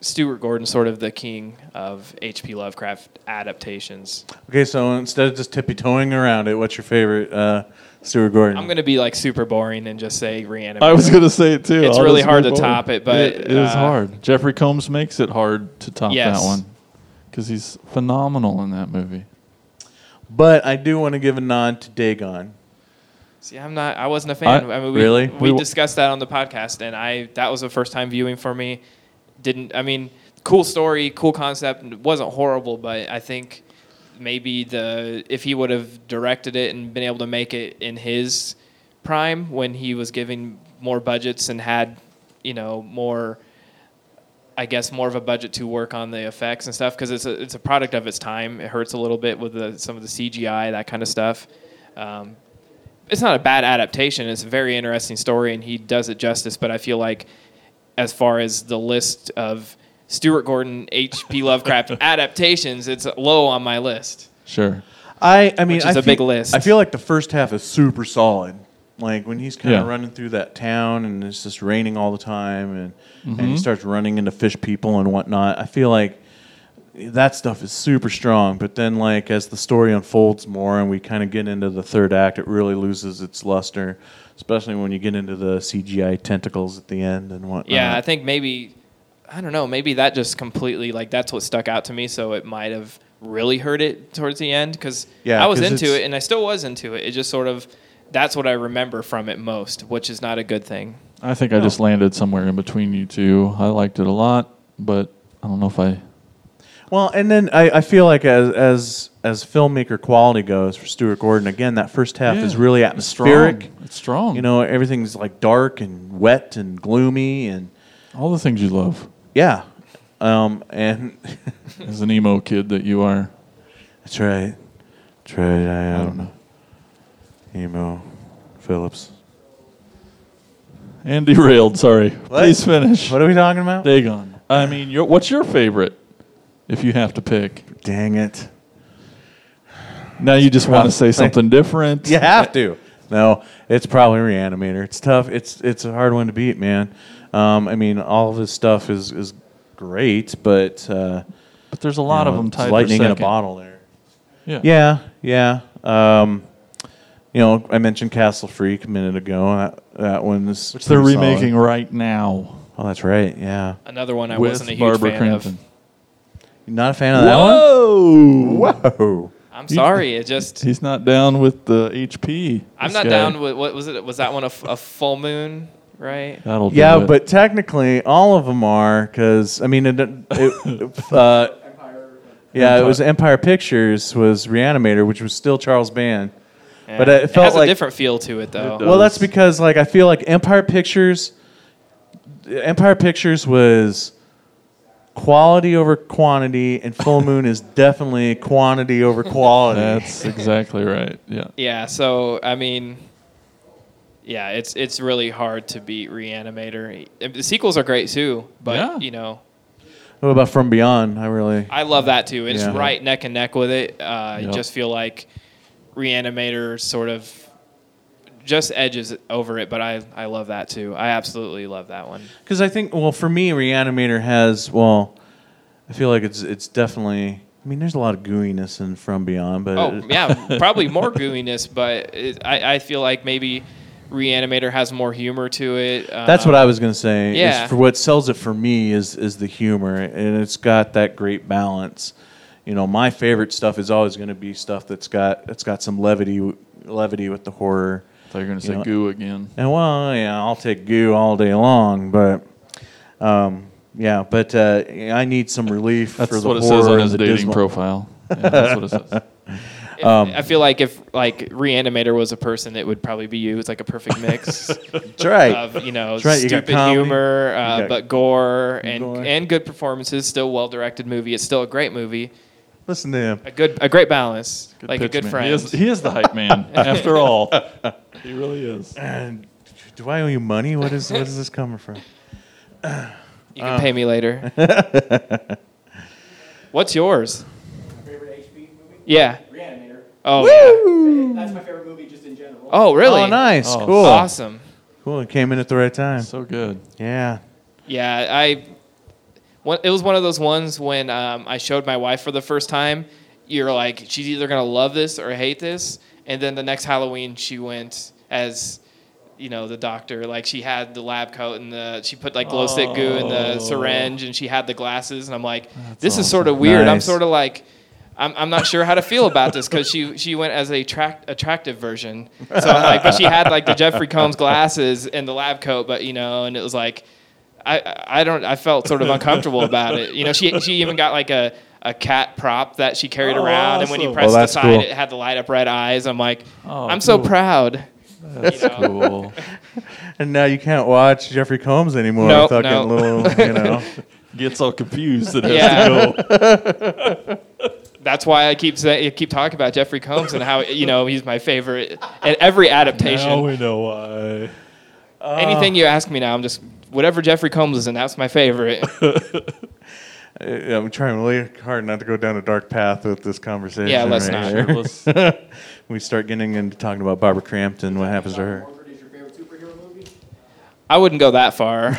Stuart Gordon, sort of the king of H P. Lovecraft adaptations. Okay, so instead of just tippy-toeing around it, what's your favorite uh, Stuart Gordon? I'm going to be like super boring and just say Re-Animator. I was going to say it too. It's I'll really hard to boring. top it, but... It, it uh, is hard. Jeffrey Combs makes it hard to top yes. that one because he's phenomenal in that movie. But I do want to give a nod to Dagon. See, I'm not... I wasn't a fan. I, I mean, we, really? We, we discussed that on the podcast, and I that was the first time viewing for me. Didn't I mean cool story, cool concept, and it wasn't horrible, but I think maybe the if he would have directed it and been able to make it in his prime when he was giving more budgets and had, you know, more I guess more of a budget to work on the effects and stuff because it's a it's a product of its time. It hurts a little bit with the, some of the C G I, that kind of stuff. Um, it's not a bad adaptation. It's a very interesting story and he does it justice, but I feel like as far as the list of Stuart Gordon, H P. Lovecraft adaptations, it's low on my list. Sure. I, I mean, which is I a feel, big list. I feel like the first half is super solid. Like when he's kind of yeah. running through that town and it's just raining all the time and, mm-hmm. and he starts running into fish people and whatnot. I feel like that stuff is super strong. But then like as the story unfolds more and we kind of get into the third act, it really loses its luster. Especially when you get into the C G I tentacles at the end and whatnot. Yeah, I think maybe, I don't know, maybe that just completely, like, that's what stuck out to me, so it might have really hurt it towards the end, because yeah, I was into it, and I still was into it. It just sort of, that's what I remember from it most, which is not a good thing. I think no. I just landed somewhere in between you two. I liked it a lot, but I don't know if I... Well, and then I, I feel like as as as filmmaker quality goes for Stuart Gordon, again, that first half yeah, is really atmospheric. It's strong. It's strong. You know, everything's like dark and wet and gloomy and all the things you love. Yeah. Um, and as an emo kid that you are. That's right. That's right. I am. I don't know. Emo Phillips. And derailed, sorry. What? Please finish. What are we talking about? Dagon. I mean, your, what's your favorite? If you have to pick. Dang it. Now you just want to say something different. You have to. No, it's probably Re-Animator. It's tough. It's it's a hard one to beat, man. Um, I mean, all of his stuff is, is great, but... Uh, but there's a lot you know, of them tied for lightning in a bottle there. Yeah. Yeah. Yeah. Um, you know, I mentioned Castle Freak a minute ago. That, that one is which they're remaking solid. Right now. Oh, that's right. Yeah. Another one I With wasn't a huge Barbara fan Crampton. Of. You're not a fan of Whoa! That one? Whoa. Whoa. I'm sorry, it just... He's not down with the H P. I'm not guy. down with... What was it? Was that one a, a full moon, right? That'll yeah, do but it. Technically, all of them are, because, I mean... It, it, uh, Empire. Yeah, Empire. It was Empire Pictures was Re-Animator, which was still Charles Band. Yeah. But it felt it has like, a different feel to it, though. It well, that's because like I feel like Empire Pictures... Empire Pictures was... Quality over quantity, and Full Moon is definitely quantity over quality. That's exactly right. Yeah. Yeah. So I mean, yeah, it's it's really hard to beat Re-Animator. The sequels are great too, but yeah. you know. What about From Beyond? I really. I love that too. It's yeah. right neck and neck with it. Uh, yep. I just feel like Re-Animator sort of. Just edges over it, but I, I love that too. I absolutely love that one. Because I think, well, for me, Re-Animator has, well, I feel like it's it's definitely, I mean, there's a lot of gooiness in From Beyond, but... Oh, it, yeah, probably more gooiness, but it, I, I feel like maybe Re-Animator has more humor to it. Um, That's what I was going to say. Yeah. Is for what sells it for me is is the humor, and it's got that great balance. You know, my favorite stuff is always going to be stuff that's got that's got some levity levity with the horror. I thought you were going to say you know, goo again. And well, yeah, I'll take goo all day long, but um, yeah, but uh, I need some relief that's for the horror. That's what it says on his dating dismal. Profile. Yeah, that's what it says. Um, I feel like if like Re-Animator was a person, it would probably be you. It's like a perfect mix. That's right. Of you know right. stupid you humor, uh, got, but gore and gore. And good performances. Still well directed movie. It's still a great movie. Listen to him. A good, a great balance, good like a good man. Friend. He is, he is the hype man, after all. He really is. And do I owe you money? What is, what is this coming from? You can um. pay me later. What's yours? My favorite H P movie? Yeah. Re-Animator. Oh, Woo! Yeah. That's my favorite movie just in general. Oh, really? Oh, nice. Oh, cool. Awesome. Cool. It came in at the right time. So good. Yeah. Yeah, I... It was one of those ones when um, I showed my wife for the first time. You're like, she's either going to love this or hate this. And then the next Halloween, she went as, you know, the doctor. Like, she had the lab coat and the, she put, like, glow stick goo in the syringe and she had the glasses. And I'm like, That's this awesome. Is sort of weird. Nice. I'm sort of like, I'm I'm not sure how to feel about this because she, she went as a tract, attractive version. So I'm like, but she had, like, the Jeffrey Combs glasses and the lab coat, but, you know, and it was like, I, I don't I felt sort of uncomfortable about it. You know, she she even got like a, a cat prop that she carried oh, around, awesome. And when you pressed oh, the side, cool. it had the light up red eyes. I'm like, oh, I'm cool. so proud. That's you know? Cool. And now you can't watch Jeffrey Combs anymore. Nope, without nope. Little, you know, gets all confused. And yeah. Has to go. That's why I keep say, I keep talking about Jeffrey Combs and how you know he's my favorite in every adaptation. Now we know why. Uh, Anything you ask me now, I'm just. Whatever Jeffrey Combs is in, that's my favorite. I'm trying really hard not to go down a dark path with this conversation. Yeah, let's right not. Let's we start getting into talking about Barbara Crampton, what happens to her. Is your favorite superhero movie? I wouldn't go that far.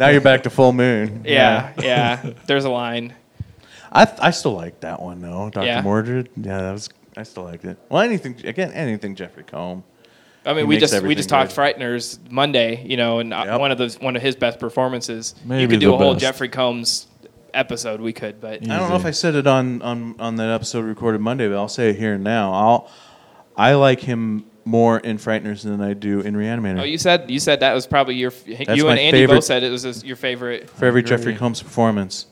Now you're back to Full Moon. Yeah, yeah. yeah. There's a line. I th- I still like that one, though. Doctor Yeah. Mordred. Yeah, that was. I still liked it. Well, anything, again, anything Jeffrey Combs. I mean, he we just we just talked good. Frighteners Monday, you know, and yep. one of those one of his best performances. Maybe you could do a whole best. Jeffrey Combs episode. We could, but Easy. I don't know if I said it on, on, on that episode recorded Monday, but I'll say it here and now. I'll I like him more in Frighteners than I do in Re-Animator. Oh, you said you said that was probably your That's you and Andy favorite, both said it was his, your favorite favorite Jeffrey Combs performance.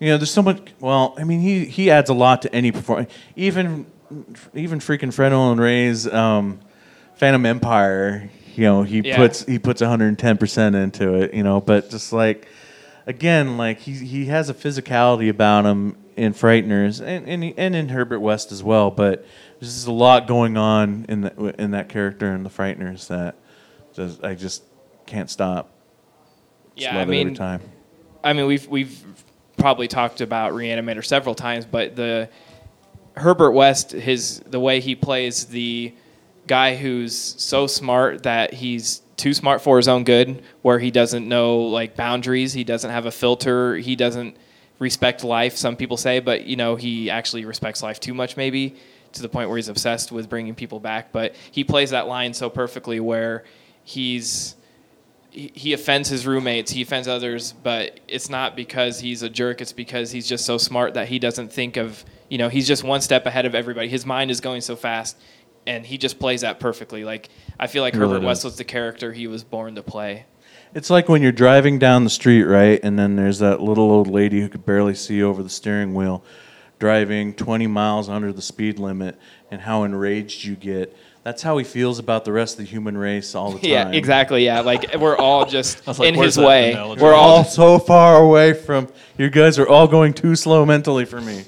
You know, there's so much. Well, I mean, he, he adds a lot to any performance. Even even freaking Fred Olen Ray's. Um, Phantom Empire, you know, he yeah. puts he puts one hundred ten percent into it, you know, but just like, again, like he he has a physicality about him in Frighteners and and, and in Herbert West as well, but there's a lot going on in the, in that character in the Frighteners that just, I just can't stop. Just yeah, I mean, every time. I mean, we've we've probably talked about Re-Animator several times, but the Herbert West, his the way he plays the guy who's so smart that he's too smart for his own good, where he doesn't know like boundaries, he doesn't have a filter, he doesn't respect life, some people say, but, you know, he actually respects life too much, maybe, to the point where he's obsessed with bringing people back. But he plays that line so perfectly where he's... he offends his roommates, he offends others, but it's not because he's a jerk, it's because he's just so smart that he doesn't think of, you know, he's just one step ahead of everybody. His mind is going so fast, and he just plays that perfectly. Like, I feel like Herbert Westlett's the character he was born to play. It's like when you're driving down the street, right, and then there's that little old lady who could barely see over the steering wheel, driving twenty miles under the speed limit, and how enraged you get. That's how he feels about the rest of the human race all the time. Yeah, exactly, yeah. Like, we're all just like, in his way. Analogy? We're all so far away from... You guys are all going too slow mentally for me.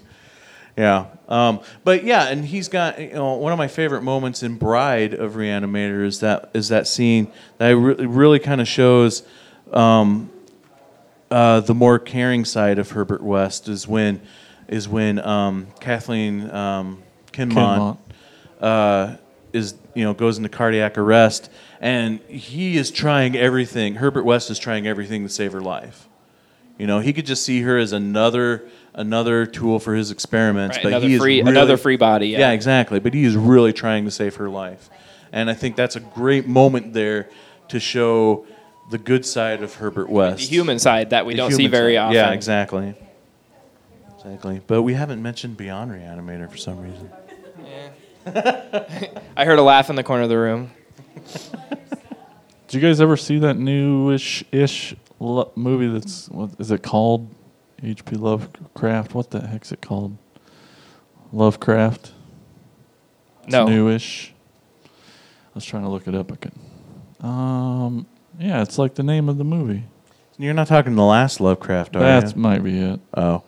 Yeah. Um, but, yeah, and he's got... You know, one of my favorite moments in Bride of Re-Animator is that, is that scene that really, really kind of shows um, uh, the more caring side of Herbert West is when, is when um, Kathleen um, Kinmont... Kinmont. Uh, is, you know, goes into cardiac arrest, and he is trying everything. Herbert West is trying everything to save her life. You know, he could just see her as another another tool for his experiments. Right, but another, he free, is really, another free body. Yeah. yeah, exactly. But he is really trying to save her life. And I think that's a great moment there to show the good side of Herbert West. The human side that we the don't see very side. often. Yeah, exactly. Exactly. But we haven't mentioned Beyond Re-Animator for some reason. Yeah. I heard a laugh in the corner of the room. Did you guys ever see that newish-ish lo- movie that's... What, is it called? H P. Lovecraft? What the heck's it called? Lovecraft? It's no. Newish. I was trying to look it up. I couldn't. Um, yeah, it's like the name of the movie. You're not talking the last Lovecraft, are that's you? That might be it. Oh.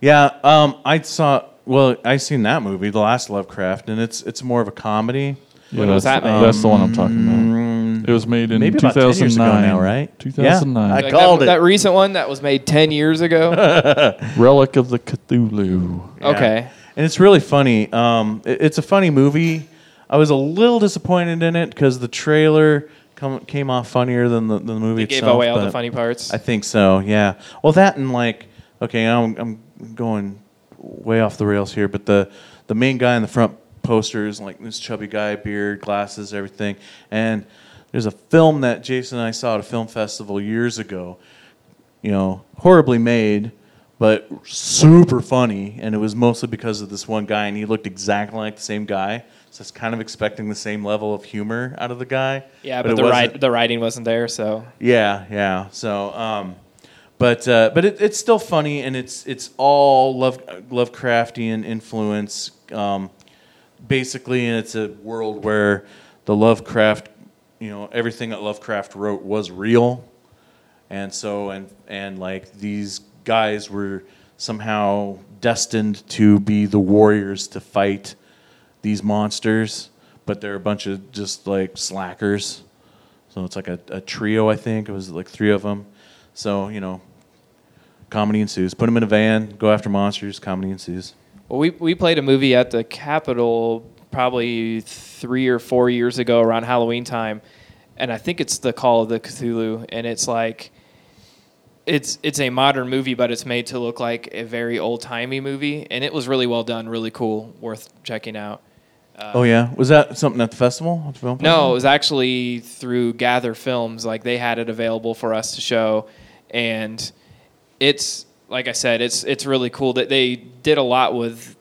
Yeah, um, I saw... Well, I seen that movie, The Last Lovecraft, and it's it's more of a comedy. Yeah, what was that um, That's the one I'm talking about. It was made in maybe about two thousand nine. ten years ago now, right? two thousand nine. Yeah, I like called that, it. That recent one that was made ten years ago. Relic of the Cthulhu. Yeah. Okay. And it's really funny. Um, it, it's a funny movie. I was a little disappointed in it because the trailer come, came off funnier than the, the movie it itself. It gave away all the funny parts. I think so, yeah. Well, that and like, okay, I'm, I'm going... way off the rails here, but the, the main guy in the front poster is like this chubby guy, beard, glasses, everything. And there's a film that Jason and I saw at a film festival years ago, you know, horribly made, but super funny. And it was mostly because of this one guy, and he looked exactly like the same guy. So I was kind of expecting the same level of humor out of the guy. Yeah, but, but the, ri- the writing wasn't there, so. Yeah, yeah. So, um, But uh, but it, it's still funny, and it's it's all Love, Lovecraftian influence, um, basically, and it's a world where the Lovecraft, you know, everything that Lovecraft wrote was real, and so and and like these guys were somehow destined to be the warriors to fight these monsters, but they're a bunch of just like slackers, so it's like a, a trio, I think it was like three of them, so you know. Comedy ensues. Put them in a van, go after monsters, comedy ensues. Well, we we played a movie at the Capitol probably three or four years ago around Halloween time, and I think it's the Call of the Cthulhu, and it's like, it's it's a modern movie, but it's made to look like a very old-timey movie, and it was really well done, really cool, worth checking out. Uh, oh, yeah? Was that something at the festival? At the film no, film? It was actually through Gather Films. Like, they had it available for us to show, and... It's like I said. It's it's really cool that they did a lot with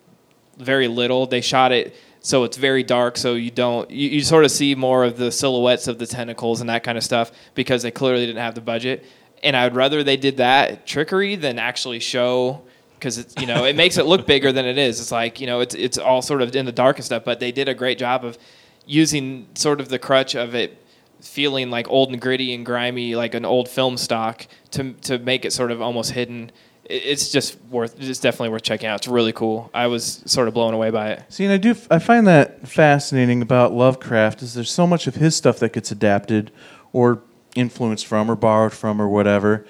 very little. They shot it so it's very dark, so you don't you, you sort of see more of the silhouettes of the tentacles and that kind of stuff because they clearly didn't have the budget. And I would rather they did that trickery than actually show because you know it makes it look bigger than it is. It's like you know it's it's all sort of in the dark and stuff. But they did a great job of using sort of the crutch of it. Feeling like old and gritty and grimy, like an old film stock, to to make it sort of almost hidden. It's just worth. It's definitely worth checking out. It's really cool. I was sort of blown away by it. See, and I do. I find that fascinating about Lovecraft is there's so much of his stuff that gets adapted, or influenced from, or borrowed from, or whatever.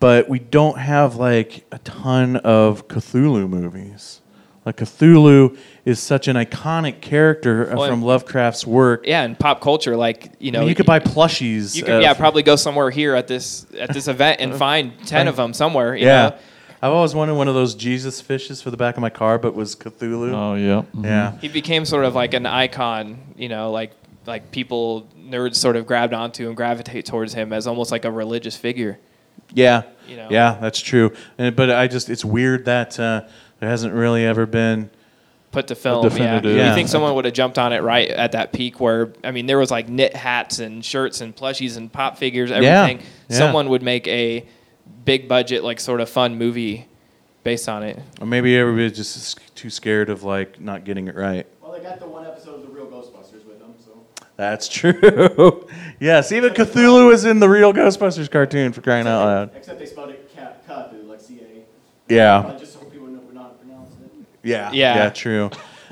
But we don't have like a ton of Cthulhu movies. Like Cthulhu is such an iconic character well, from Lovecraft's work. Yeah, and pop culture, like you know, I mean, you could buy plushies. You could, yeah, probably go somewhere here at this at this event and find ten of them somewhere. You yeah, know? I've always wanted one of those Jesus fishes for the back of my car, but was Cthulhu. Oh, yeah. Mm-hmm. Yeah. He became sort of like an icon, you know, like like people, nerds sort of grabbed onto and gravitate towards him as almost like a religious figure. Yeah. You know? Yeah, that's true. And, but I just, it's weird that uh, there hasn't really ever been... Put to film, yeah. yeah. You think someone would have jumped on it right at that peak where, I mean, there was like knit hats and shirts and plushies and pop figures, everything. Yeah. Yeah. Someone would make a big budget, like sort of fun movie based on it. Or maybe everybody's just too scared of like not getting it right. Well, they got the one episode of The Real Ghostbusters with them, so. That's true. Yes, even Cthulhu is in The Real Ghostbusters cartoon for crying except out loud. They, except they spelled it cat, cut, like C A. Yeah. Yeah, yeah, yeah, true.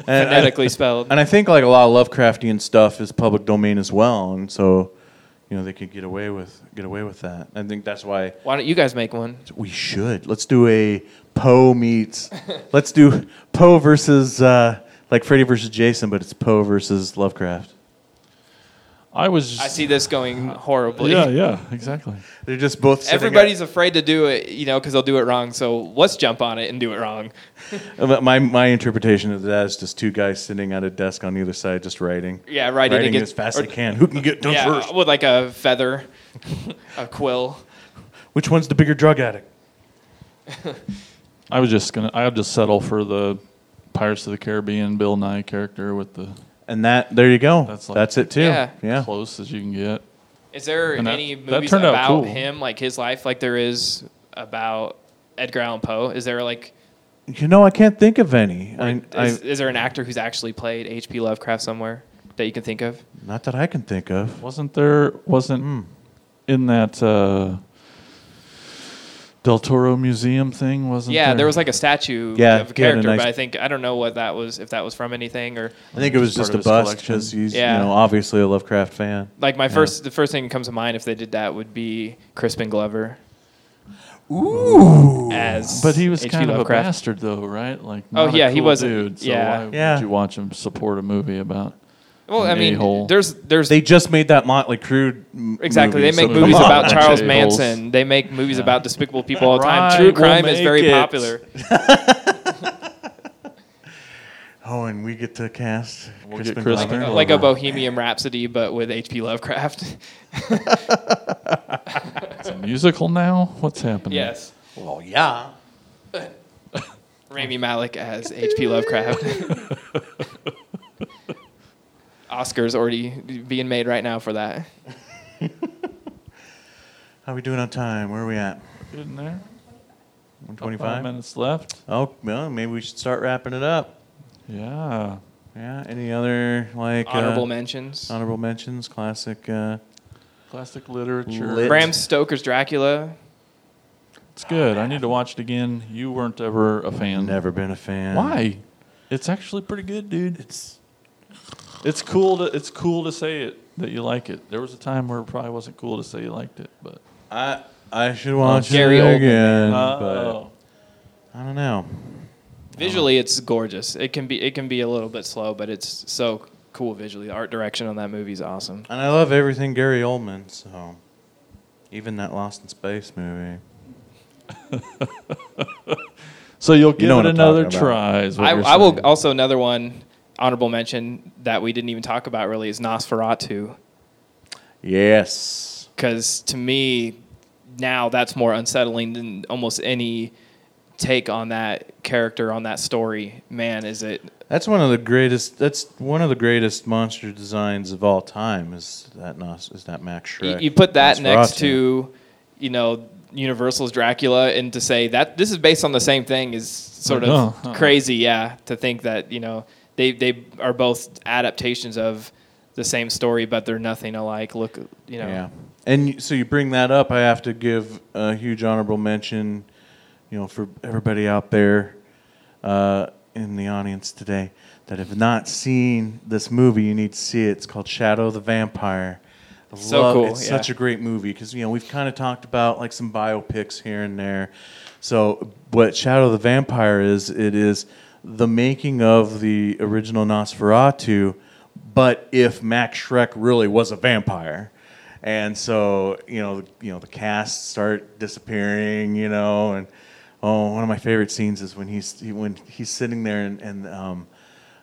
And phonetically I, spelled. And I think like a lot of Lovecraftian stuff is public domain as well, and so you know they could get away with get away with that. I think that's why. Why don't you guys make one? We should. Let's do a Poe meets. Let's do Poe versus uh, like Freddy versus Jason, but it's Poe versus Lovecraft. I was. Just, I see this going horribly. Yeah, yeah, exactly. They're just both. Everybody's up. Afraid to do it, you know, because they'll do it wrong. So let's jump on it and do it wrong. my my interpretation of that is just two guys sitting at a desk on either side, just writing. Yeah, writing, writing against, as fast or, as they can. Who can get done yeah, first? With like a feather, a quill. Which one's the bigger drug addict? I was just gonna. I'll just settle for the Pirates of the Caribbean Bill Nye character with the. And that, there you go. That's, like, that's it too. Yeah. yeah, close as you can get. Is there and any that, movies that about cool. him, like his life, like there is about Edgar Allan Poe? Is there like, you know, I can't think of any. Like, I, is, I, is there an actor who's actually played H P Lovecraft somewhere that you can think of? Not that I can think of. Wasn't there? Wasn't mm. in that uh, Del Toro Museum thing? Wasn't yeah, there? Yeah, there was like a statue yeah, of a character, nice but I think I don't know what that was. If that was from anything, or I think it was just a bust because he's yeah. you know obviously a Lovecraft fan. Like my yeah. first, the first thing that comes to mind if they did that would be Crispin Glover. Ooh, as but he was H P kind of Lovecraft. A bastard though, right? Like oh yeah, a cool he was dude. So yeah, why yeah. would you watch him support a movie about? Well, I mean, a-hole. there's, there's. They just made that Motley Crue. M- exactly, movie, they make so movies about Charles A-holes. Manson. They make movies yeah. about despicable people all the time. Right, True crime we'll is very it. popular. Oh, and we get to cast we'll Crispin Glover, like, like a Bohemian Rhapsody, but with H P Lovecraft. It's a musical now. What's happening? Yes. Well, yeah. Rami Malek as H P Lovecraft. Oscar's already being made right now for that. How are we doing on time? Where are we at? We're good in there. one twenty-five Five minutes left. Oh, well, maybe we should start wrapping it up. Yeah. Yeah. Any other like honorable uh, mentions? Honorable mentions. Classic. Uh, Classic literature. Lit. Bram Stoker's Dracula. It's good. Oh, I need to watch it again. You weren't ever a fan. Never been a fan. Why? It's actually pretty good, dude. It's. It's cool to it's cool to say it that you like it. There was a time where it probably wasn't cool to say you liked it, but I I should watch it again. Uh, but oh. I don't know. Visually, it's gorgeous. It can be it can be a little bit slow, but it's so cool visually. The art direction on that movie is awesome. And I love everything Gary Oldman. So even that Lost in Space movie. So you'll give you know it another try. Is what I, I will also another one. Honorable mention that we didn't even talk about really is Nosferatu. Yes. Because to me, now that's more unsettling than almost any take on that character, on that story. Man, is it... That's one of the greatest That's one of the greatest monster designs of all time is that Nos, is that Max Schreck. You, you put that Nosferatu. Next to, you know, Universal's Dracula, and to say that this is based on the same thing is sort oh, of no, huh. crazy, yeah, to think that, you know... They they are both adaptations of the same story, but they're nothing alike. Look, you know. Yeah, and so you bring that up. I have to give a huge honorable mention, you know, for everybody out there uh, in the audience today that have not seen this movie. You need to see it. It's called Shadow the Vampire. I so love, cool! It's yeah. such a great movie because you know we've kind of talked about like some biopics here and there. So what Shadow the Vampire is? It is. The making of the original Nosferatu, but if Max Schreck really was a vampire, and so you know, you know, the cast start disappearing, you know, and Oh, one of my favorite scenes is when he's he, when he's sitting there and, and um,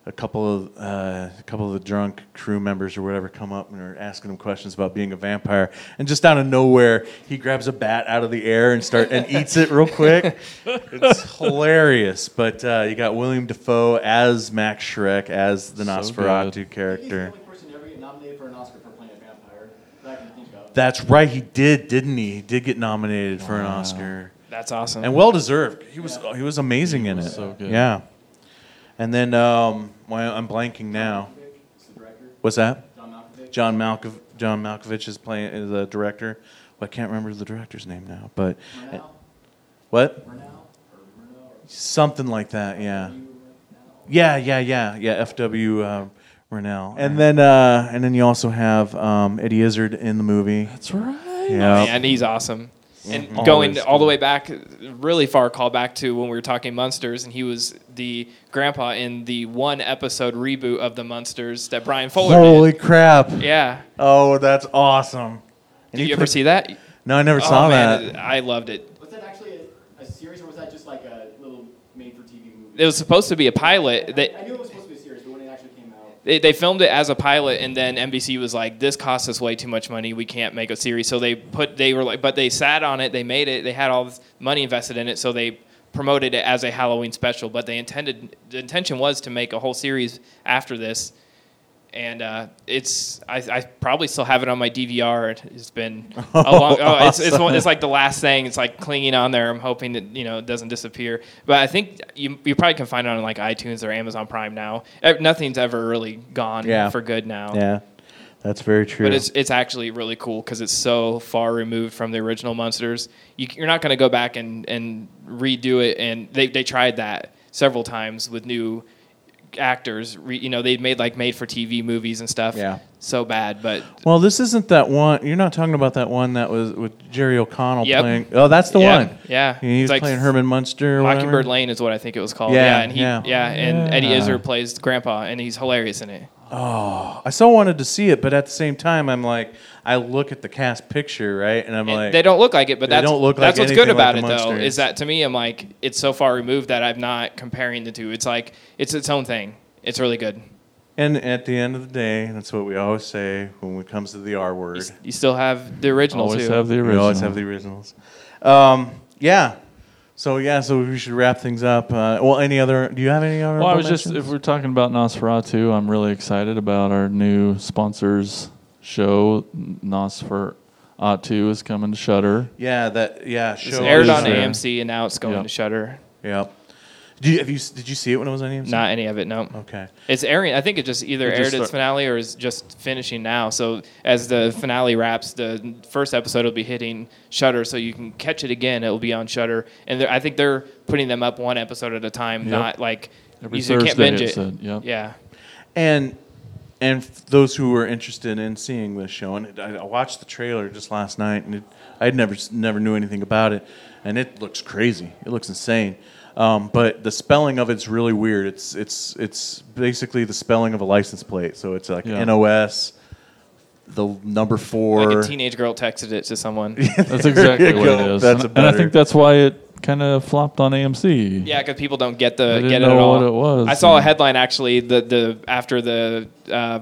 a couple of uh, a couple of the drunk crew members or whatever come up and are asking him questions about being a vampire, and just out of nowhere he grabs a bat out of the air and start and eats it real quick. It's hilarious. But uh, you got William Dafoe as Max Schreck as the so Nosferatu good. Character. He's the only person ever get nominated for an Oscar for playing a vampire. That I can think of. That's right. He did, didn't he? He did get nominated wow. for an Oscar. That's awesome. And well deserved. He was yeah. he was amazing he in was it. So good. Yeah. And then um, well, I'm blanking now. What's that? John Malkovich. John Malkovich. John Malkovich is playing is a director. Well, I can't remember the director's name now, but uh, what? Murnau. Or something like that. Yeah. Yeah, yeah, yeah, yeah. F W Uh, Murnau. And then uh, and then you also have um, Eddie Izzard in the movie. That's right. Yeah, oh, and he's awesome. And mm-hmm. going Always. all the way back, really far call back to when we were talking Munsters, and he was the grandpa in the one episode reboot of the Munsters that Brian Fuller did. Holy crap. Yeah. Oh, that's awesome. Did you, you ever played... see that? No, I never oh, saw man, that. I loved it. Was that actually a, a series, or was that just like a little made-for-T V movie? It was supposed to be a pilot. They... I knew it was supposed to be a series, but when it actually came out... They, they filmed it as a pilot, and then N B C was like, this costs us way too much money. We can't make a series. So they put, they were like, but they sat on it. They made it. They had all this money invested in it, so they... promoted it as a Halloween special, but they intended the intention was to make a whole series after this, and uh, it's I, I probably still have it on my D V R. It's been a long. Oh, awesome. it's, it's it's like the last thing. It's like clinging on there. I'm hoping that you know it doesn't disappear. But I think you you probably can find it on like iTunes or Amazon Prime now. Nothing's ever really gone yeah. for good now. Yeah, that's very true. But it's it's actually really cool because it's so far removed from the original Monsters. You, you're not going to go back and, and redo it. And they they tried that several times with new actors. Re, you know, they made like made-for-T V movies and stuff. Yeah. So bad, but... Well, this isn't that one... You're not talking about that one that was with Jerry O'Connell yep. playing... Oh, that's the yeah. one. Yeah. He was like playing Herman Munster or Mockingbird whatever. Lane is what I think it was called. Yeah, yeah. And, he, yeah. Yeah, and yeah. Eddie Izzard plays Grandpa, and he's hilarious in it. Oh, I so wanted to see it, but at the same time, I'm like, I look at the cast picture, right, and I'm and like, they don't look like it, but that's, don't look that's like what's good about like it, though, is that to me, I'm like, it's so far removed that I'm not comparing the two. It's like it's its own thing. It's really good. And at the end of the day, that's what we always say when it comes to the R word. You, s- you still have the originals. Always too. have the originals. We always have the originals. Um, yeah. So, yeah, so we should wrap things up. Uh, well, any other... Do you have any other... Well, I was just... If we're talking about Nosferatu, I'm really excited about our new sponsors show. Nosferatu is coming to Shudder. Yeah, that... Yeah, show. It's aired on there. A M C, and now it's going yep. to Shudder. Yep. Did you, have you, did you see it when it was on A M C? Not any of it, no. Okay. It's airing... I think it just either it aired just its finale or is just finishing now. So, as the finale wraps, the first episode will be hitting Shudder, so you can catch it again. It will be on Shudder. And I think they're putting them up one episode at a time, yep. not like... Every you Thursday can't binge it. Said, yep. Yeah. And... And those who are interested in seeing this show, and I watched the trailer just last night, and I never never knew anything about it, and it looks crazy. It looks insane. Um, but the spelling of it's really weird. It's it's it's basically the spelling of a license plate. So it's like yeah. N O S, the number four. Like a teenage girl texted it to someone. That's exactly what go. it is. That's and, and I think that's why it... kind of flopped on A M C. Yeah, because people don't get the get it at all. What it was, I saw yeah. a headline actually. The the after the uh,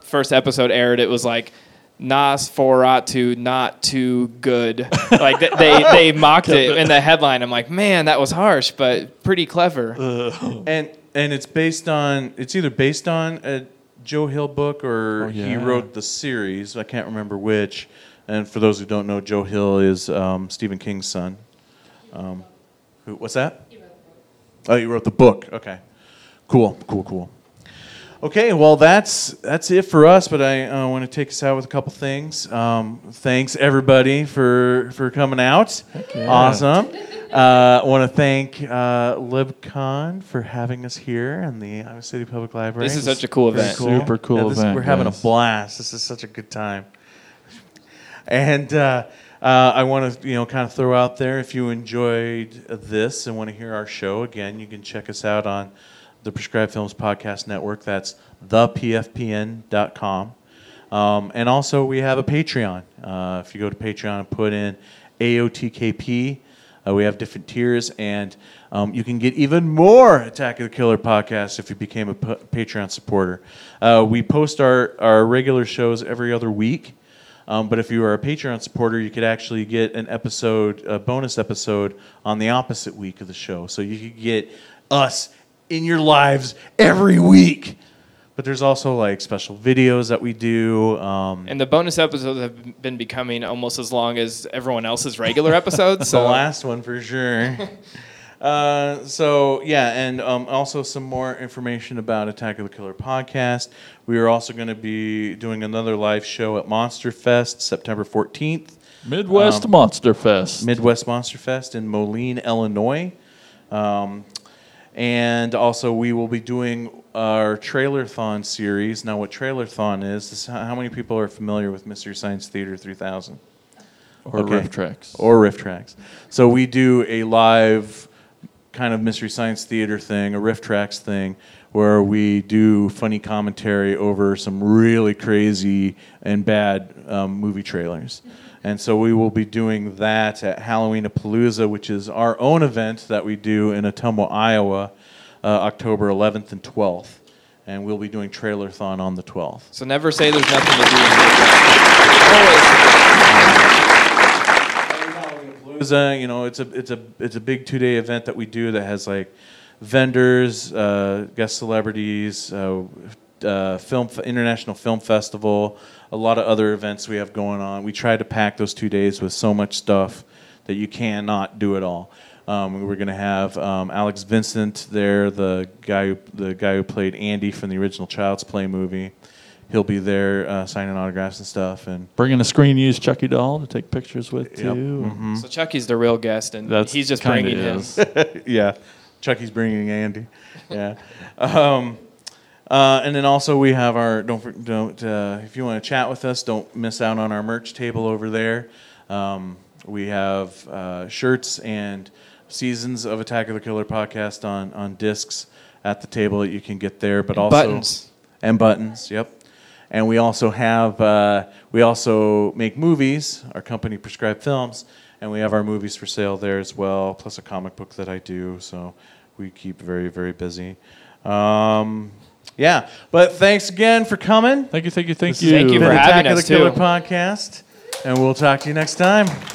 first episode aired, it was like Nosferatu not too good. Like they they, they mocked it in the headline. I'm like, man, that was harsh, but pretty clever. Ugh. And and it's based on it's either based on a Joe Hill book or oh, yeah. he wrote the series. I can't remember which. And for those who don't know, Joe Hill is um, Stephen King's son. Um, who? What's that? You wrote the book. Oh, you wrote the book. Okay, cool, cool, cool. Okay, well that's that's it for us. But I uh, want to take us out with a couple things. Um, thanks everybody for for coming out. Yeah. Awesome. I uh, want to thank uh, LibCon for having us here and the Iowa City Public Library. This is such a cool event. Cool. Super cool yeah, this, event. We're having guys. a blast. This is such a good time. And. Uh, Uh, I want to, you know, kind of throw out there, if you enjoyed this and want to hear our show, again, you can check us out on the Prescribed Films Podcast Network. That's the p f p n dot com. Um, and also, we have a Patreon. Uh, if you go to Patreon and put in A O T K P, Uh, we have different tiers, and um, you can get even more Attack of the Killer Podcast if you became a p- Patreon supporter. Uh, we post our, our regular shows every other week, um, but if you are a Patreon supporter, you could actually get an episode, a bonus episode, on the opposite week of the show. So you could get us in your lives every week. But there's also like special videos that we do. Um, and the bonus episodes have been becoming almost as long as everyone else's regular episodes. So. The last one for sure. uh, so, yeah, and um, also some more information about Attack of the Killer Podcast. We are also going to be doing another live show at Monster Fest September fourteenth. Midwest um, Monster Fest. Midwest Monster Fest in Moline, Illinois. Um, and also we will be doing our Trailer-Thon series. Now, what Trailer-Thon is, is how many people are familiar with Mystery Science Theater three thousand? Or okay. Riff Tracks. Or Riff Tracks. So we do a live kind of Mystery Science Theater thing, a Riff Tracks thing, where we do funny commentary over some really crazy and bad um, movie trailers. And so we will be doing that at Halloween-a-Palooza, which is our own event that we do in Ottumwa, Iowa, Uh, October eleventh and twelfth, and we'll be doing Trailer-Thon on the twelfth. So never say there's nothing to do. Always. Palooza, you know, it's a it's a it's a big two-day event that we do that has like vendors, uh, guest celebrities, uh, uh, film international film festival, a lot of other events we have going on. We try to pack those two days with so much stuff that you cannot do it all. Um, we're going to have um, Alex Vincent there, the guy who, the guy who played Andy from the original Child's Play movie. He'll be there uh, signing autographs and stuff, and bringing a screen-used Chucky doll to take pictures with too. Yep. Mm-hmm. So Chucky's the real guest, and That's he's just bringing him. Yeah, Chucky's bringing Andy. Yeah. um, uh, and then also we have our don't don't uh, if you want to chat with us, don't miss out on our merch table over there. Um, we have uh, shirts and seasons of Attack of the Killer Podcast on, on discs at the table that you can get there, but and also buttons and buttons. Yep, and we also have uh, we also make movies. Our company Prescribed Films, and we have our movies for sale there as well. Plus a comic book that I do, so we keep very very busy. Um, yeah, but thanks again for coming. Thank you, thank you, thank this you. Thank you for having us too. Attack of the Killer Podcast, and we'll talk to you next time.